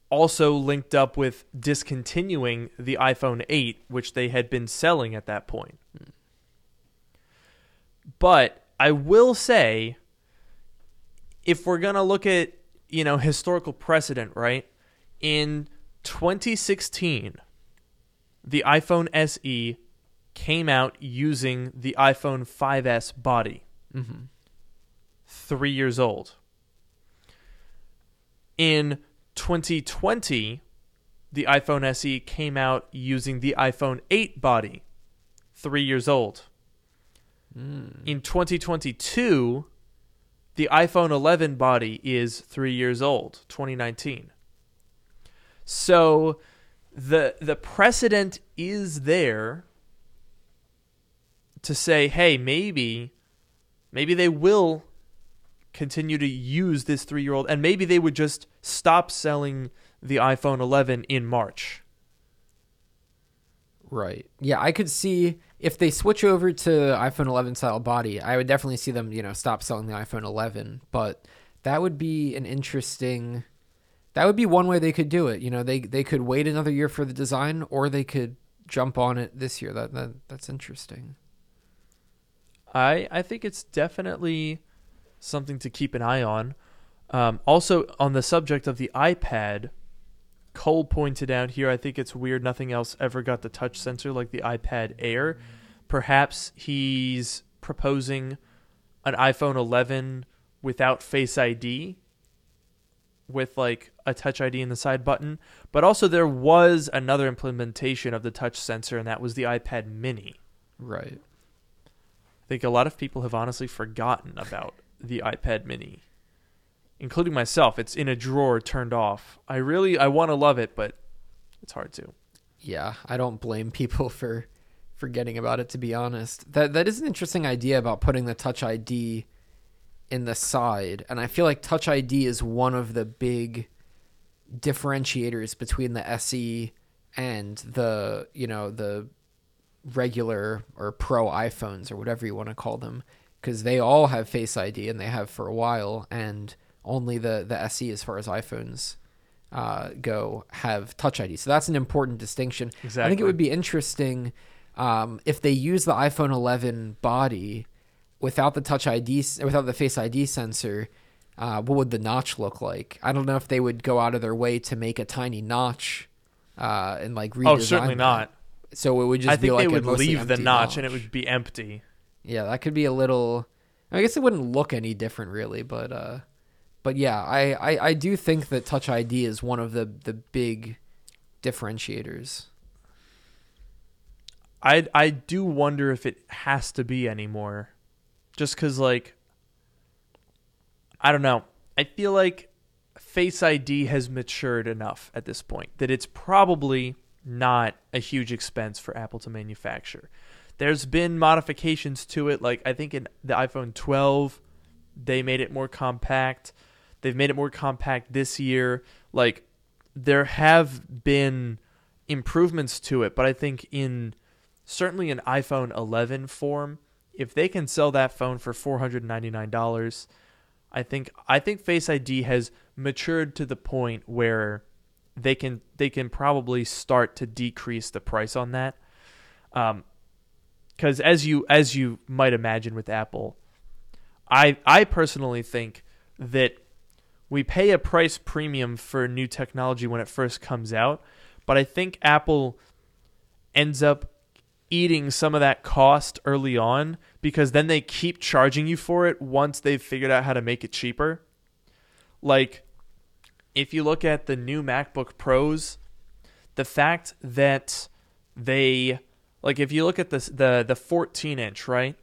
also linked up with discontinuing the iPhone eight, which they had been selling at that point. Mm. But I will say, if we're going to look at, you know, historical precedent, right? In twenty sixteen, the iPhone S E came out using the iPhone five S body. Mm-hmm. Three years old. In twenty twenty, the iPhone S E came out using the iPhone eight body. Three years old. Mm. In twenty twenty-two... the iPhone eleven body is three years old, twenty nineteen. So the the precedent is there to say, hey, maybe, maybe they will continue to use this three-year-old, and maybe they would just stop selling the iPhone eleven in March. Right. Yeah, I could see if they switch over to iPhone eleven style body, I would definitely see them, you know, stop selling the iPhone eleven. But that would be an interesting, that would be one way they could do it. You know, they they could wait another year for the design, or they could jump on it this year. That, that that's interesting. I I think it's definitely something to keep an eye on. Um, also, on the subject of the iPad, Cole pointed out here, I think it's weird nothing else ever got the touch sensor like the iPad Air. Perhaps he's proposing an iPhone eleven without Face I D, with like a Touch I D in the side button. But also there was another implementation of the touch sensor, and that was the iPad Mini. Right. I think a lot of people have honestly forgotten about the iPad Mini, including myself. It's in a drawer turned off. I really, I want to love it, but it's hard to. Yeah, I don't blame people for forgetting about it, to be honest. That that is an interesting idea about putting the Touch I D in the side, and I feel like Touch I D is one of the big differentiators between the S E and the, you know, the regular or Pro iPhones or whatever you want to call them, because they all have Face I D and they have for a while, and only the the S E, as far as iPhones uh, go, have Touch I D. So that's an important distinction. Exactly. I think it would be interesting um, if they use the iPhone eleven body without the Touch I D, without the Face I D sensor. Uh, what would the notch look like? I don't know if they would go out of their way to make a tiny notch uh, and like redesign. Oh, certainly not. That. So it would just I be think like they would a leave the notch, notch and it would be empty. Yeah, that could be a little. I guess it wouldn't look any different, really, but uh, but yeah, I, I, I do think that Touch I D is one of the, the big differentiators. I I do wonder if it has to be anymore, just because like. I don't know. I feel like Face I D has matured enough at this point that it's probably not a huge expense for Apple to manufacture. There's been modifications to it. Like I think in the iPhone twelve, they made it more compact. They've made it more compact this year. Like there have been improvements to it, but I think in certainly an iPhone eleven form, if they can sell that phone for four hundred ninety-nine dollars, I think I think Face I D has matured to the point where they can they can probably start to decrease the price on that, because um, as you as you might imagine with Apple, I I personally think that we pay a price premium for new technology when it first comes out, but I think Apple ends up eating some of that cost early on, because then they keep charging you for it once they've figured out how to make it cheaper. Like, if you look at the new MacBook Pros, the fact that they, like, if you look at this, the the fourteen inch, right,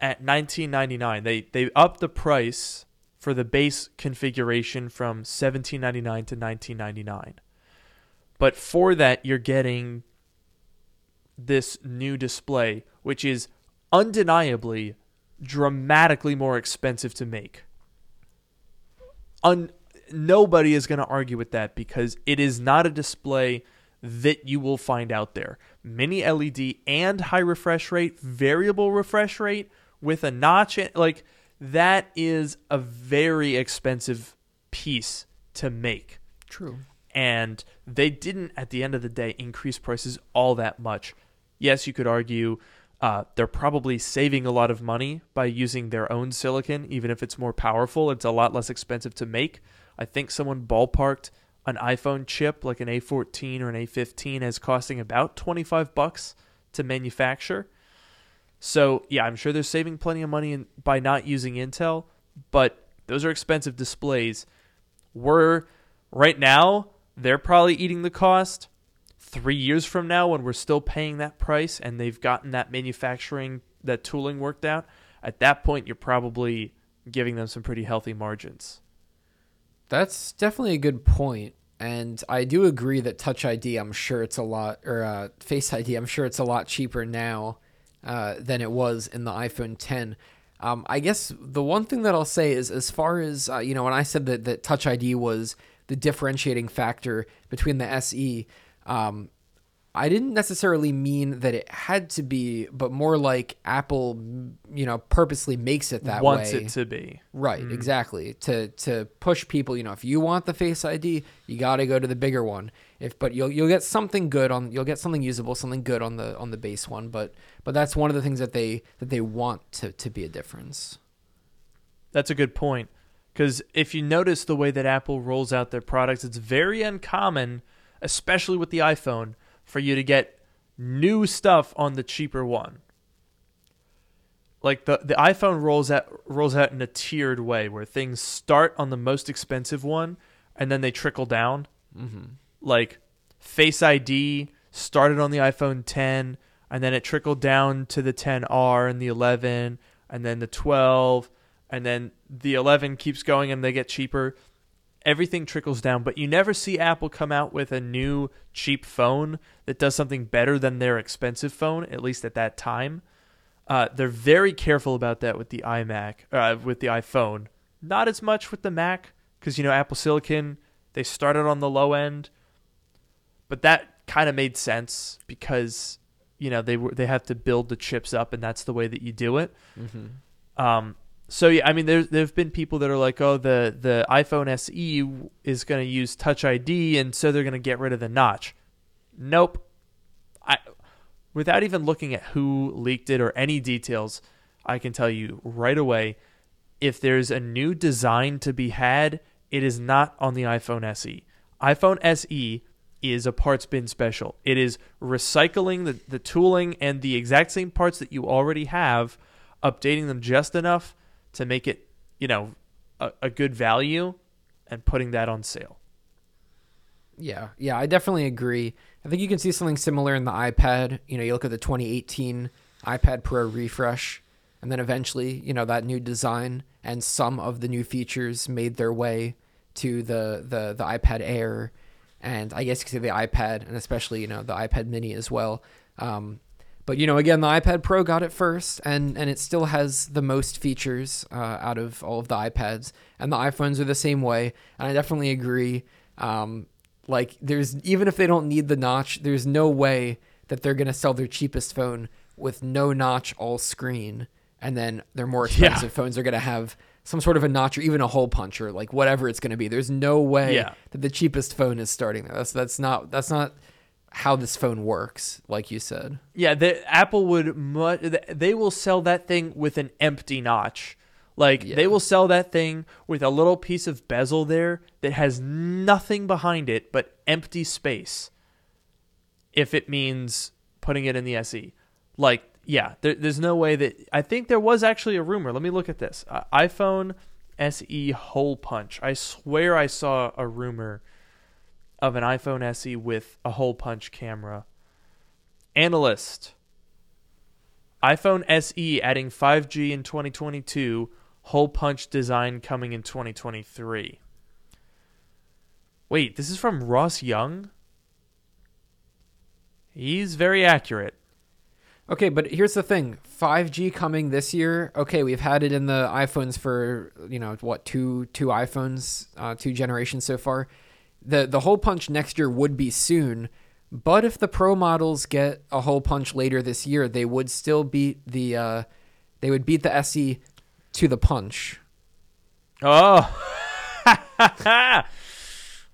at nineteen ninety-nine, they they upped the price for the base configuration from seventeen ninety-nine to nineteen ninety-nine. But for that, you're getting this new display, which is undeniably dramatically more expensive to make. Un- nobody is going to argue with that, because it is not a display that you will find out there. Mini L E D and high refresh rate, variable refresh rate with a notch, in- like that is a very expensive piece to make. True. And they didn't, at the end of the day, increase prices all that much. Yes, you could argue uh, they're probably saving a lot of money by using their own silicon, even if it's more powerful. It's a lot less expensive to make. I think someone ballparked an iPhone chip, like an A fourteen or an A fifteen, as costing about twenty-five bucks to manufacture. So, yeah, I'm sure they're saving plenty of money in, by not using Intel, but those are expensive displays. We're, right now, they're probably eating the cost. Three years from now, when we're still paying that price and they've gotten that manufacturing, that tooling worked out, at that point, you're probably giving them some pretty healthy margins. That's definitely a good point. And I do agree that Touch I D, I'm sure it's a lot, or uh, Face I D, I'm sure it's a lot cheaper now uh, than it was in the iPhone ten. Um, I guess the one thing that I'll say is, as far as, uh, you know, when I said that, that Touch I D was the differentiating factor between the S E, um, I didn't necessarily mean that it had to be, but more like Apple, you know, purposely makes it that way. Wants it to be. Right, mm. exactly. To to push people, you know, if you want the Face I D, you got to go to the bigger one. If but you'll you'll get something good on you'll get something usable, something good on the on the base one, but but that's one of the things that they that they want to to be a difference. That's a good point. Because if you notice the way that Apple rolls out their products, it's very uncommon, especially with the iPhone, for you to get new stuff on the cheaper one. Like the, the iPhone rolls out rolls out in a tiered way, where things start on the most expensive one and then they trickle down. Mm-hmm. Like Face I D started on the iPhone ten, and then it trickled down to the ten R and the eleven, and then the twelve. And then the eleven keeps going and they get cheaper. everything trickles down, but you never see Apple come out with a new cheap phone that does something better than their expensive phone, at least at that time. Uh, they're very careful about that with the iMac, uh, with the iPhone. Not as much with the Mac, because, you know, Apple Silicon, they started on the low end, but that kind of made sense because, you know, they were they have to build the chips up, and that's the way that you do it. Mm-hmm. Um, so yeah, I mean, there there've been people that are like, oh, the the iPhone S E is going to use Touch I D, and so they're going to get rid of the notch. Nope. I without even looking at who leaked it or any details, I can tell you right away, if there's a new design to be had, it is not on the iPhone S E. iPhone S E is a parts bin special. It is recycling the, the tooling and the exact same parts that you already have, updating them just enough to make it, you know, a, a good value and putting that on sale. Yeah, yeah, I definitely agree. I think you can see something similar in the iPad. You know, you look at the twenty eighteen iPad Pro refresh, and then eventually, you know, that new design and some of the new features made their way to the the, the iPad Air, and I guess you could say the iPad, and especially, you know, the iPad Mini as well. Um, but, you know, again, the iPad Pro got it first, and, and it still has the most features uh, out of all of the iPads. And the iPhones are the same way, and I definitely agree. Um, like, there's even if they don't need the notch, there's no way that they're going to sell their cheapest phone with no notch, all screen. And then their more expensive yeah. phones are going to have some sort of a notch or even a hole punch or like whatever it's going to be. There's no way yeah. that the cheapest phone is starting there. That's that's not that's not how this phone works, like you said. Yeah, the, Apple would much, they will sell that thing with an empty notch. Like yeah. they will sell that thing with a little piece of bezel there that has nothing behind it but empty space. If it means putting it in the S E, like. Yeah, there, there's no way that... I think there was actually a rumor. Let me look at this. Uh, iPhone S E hole punch. I swear I saw a rumor of an iPhone S E with a hole punch camera. Analyst. iPhone S E adding five G in twenty twenty-two. Hole punch design coming in twenty twenty-three. Wait, this is from Ross Young? He's very accurate. Okay, but here's the thing. five G coming this year. Okay, we've had it in the iPhones for, you know, what, two two iPhones, uh, two generations so far. The the hole punch next year would be soon, but if the Pro models get a hole punch later this year, they would still beat the uh, they would beat the S E to the punch. Oh.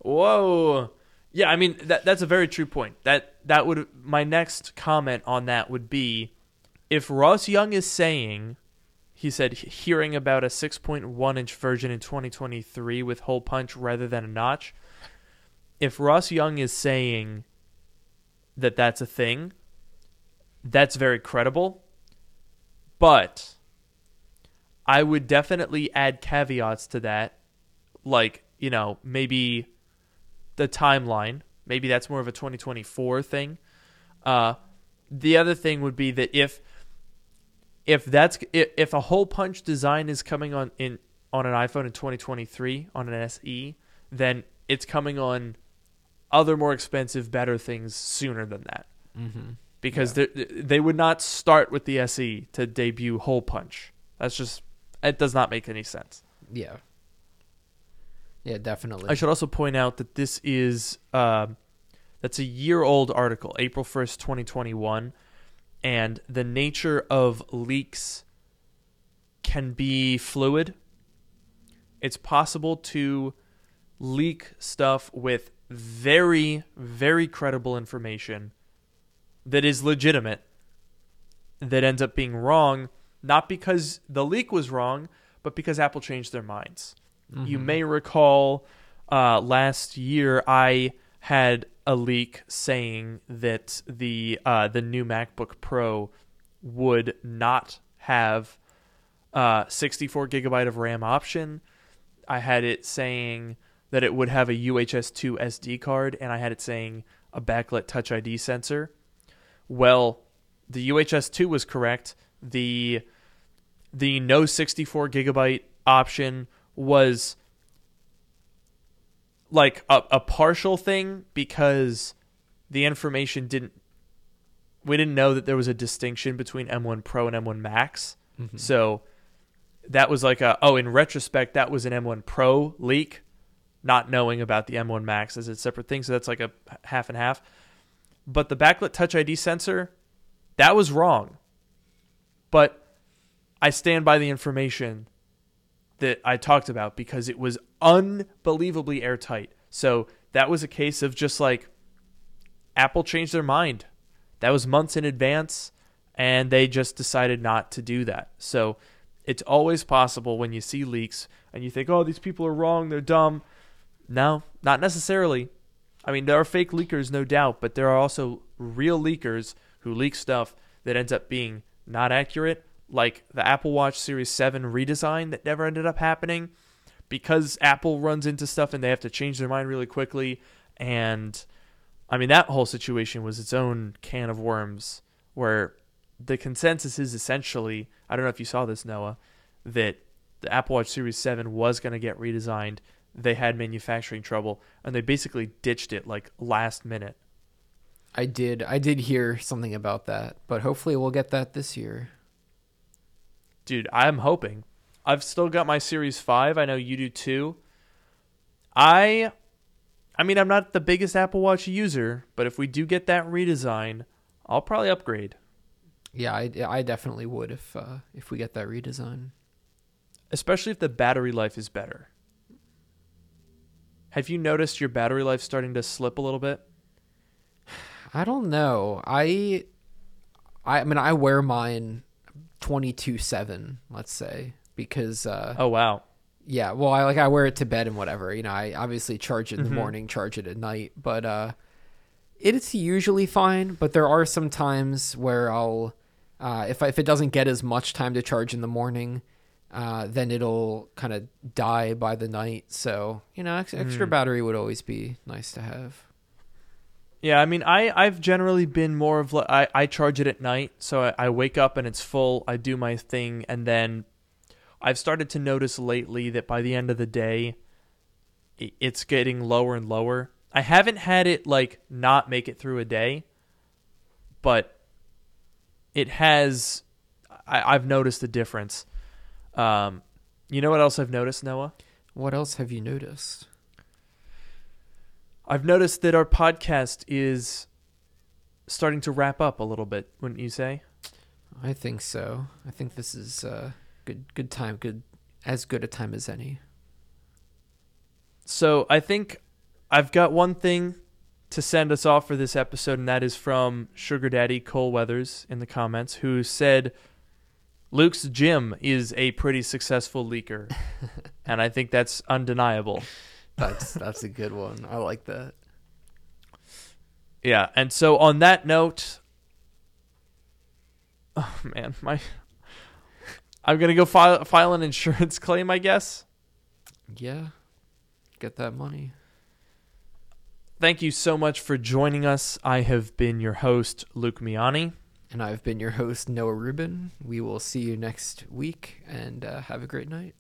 Whoa. Yeah, I mean, that that's a very true point. That that would my next comment on that would be, if Ross Young is saying, he said, hearing about a six point one inch version in twenty twenty-three with hole punch rather than a notch, if Ross Young is saying that that's a thing, that's very credible. But I would definitely add caveats to that, like, you know, maybe... the timeline, maybe that's more of a twenty twenty-four thing. Uh, the other thing would be that if if that's if, if a hole punch design is coming on in on an iPhone in twenty twenty-three on an S E, then it's coming on other more expensive, better things sooner than that, mm-hmm. because yeah. they they would not start with the S E to debut hole punch. That's just it does not make any sense. Yeah. Yeah, definitely. I should also point out that this is uh, that's a year-old article, April first, twenty twenty-one, and the nature of leaks can be fluid. It's possible to leak stuff with very, very credible information that is legitimate, that ends up being wrong, not because the leak was wrong, but because Apple changed their minds. Mm-hmm. You may recall uh, last year I had a leak saying that the uh, the new MacBook Pro would not have uh, sixty-four gigabyte of RAM option. I had it saying that it would have a U H S two S D card, and I had it saying a backlit Touch I D sensor. Well, the U H S two was correct. The the no sixty-four gigabyte option was like a, a partial thing because the information didn't, we didn't know that there was a distinction between M one Pro and M one Max. Mm-hmm. So that was like a, oh, in retrospect, that was an M one Pro leak, not knowing about the M one Max as a separate thing. So that's like a half and half. But the backlit Touch I D sensor, that was wrong. But I stand by the information that I talked about because it was unbelievably airtight. So that was a case of just like Apple changed their mind. That was months in advance, and they just decided not to do that. So it's always possible when you see leaks and you think, oh, these people are wrong, they're dumb. No, not necessarily. I mean, there are fake leakers, no doubt, but there are also real leakers who leak stuff that ends up being not accurate, like the Apple Watch Series seven redesign that never ended up happening because Apple runs into stuff and they have to change their mind really quickly. And I mean, that whole situation was its own can of worms where the consensus is essentially, I don't know if you saw this, Noah, that the Apple Watch Series seven was going to get redesigned. They had manufacturing trouble, and they basically ditched it like last minute. I did. I did hear something about that, but hopefully we'll get that this year. Dude, I'm hoping. I've still got my Series five. I know you do too. I, I mean, I'm not the biggest Apple Watch user, but if we do get that redesign, I'll probably upgrade. Yeah, I, I definitely would if uh, if we get that redesign. Especially if the battery life is better. Have you noticed your battery life starting to slip a little bit? I don't know. I, I, I mean, I wear mine twenty-two seven, let's say, because. Uh, oh wow. Yeah, well, I like I wear it to bed and whatever. You know, I obviously charge it in mm-hmm. the morning, charge it at night, but uh, it's usually fine. But there are some times where I'll, uh, if I, if it doesn't get as much time to charge in the morning, uh, then it'll kind of die by the night. So, you know, ex- extra mm. battery would always be nice to have. Yeah, I mean, I, I've generally been more of like, I, I charge it at night, so I, I wake up and it's full, I do my thing, and then I've started to notice lately that by the end of the day, it's getting lower and lower. I haven't had it, like, not make it through a day, but it has, I, I've noticed a difference. Um, you know what else I've noticed, Noah? What else have you noticed? I've noticed that our podcast is starting to wrap up a little bit, wouldn't you say? I think so. I think this is a good, good time, good as good a time as any. So I think I've got one thing to send us off for this episode, and that is from Sugar Daddy Cole Weathers in the comments, who said, Luke's gym is a pretty successful leaker, and I think that's undeniable. That's that's a good one. I like that. Yeah, and so on that note, oh man, my I'm gonna go file file an insurance claim, I guess. Yeah, get that money. Thank you so much for joining us. I have been your host, Luke Miani, and I've been your host, Noah Rubin. We will see you next week, and uh, have a great night.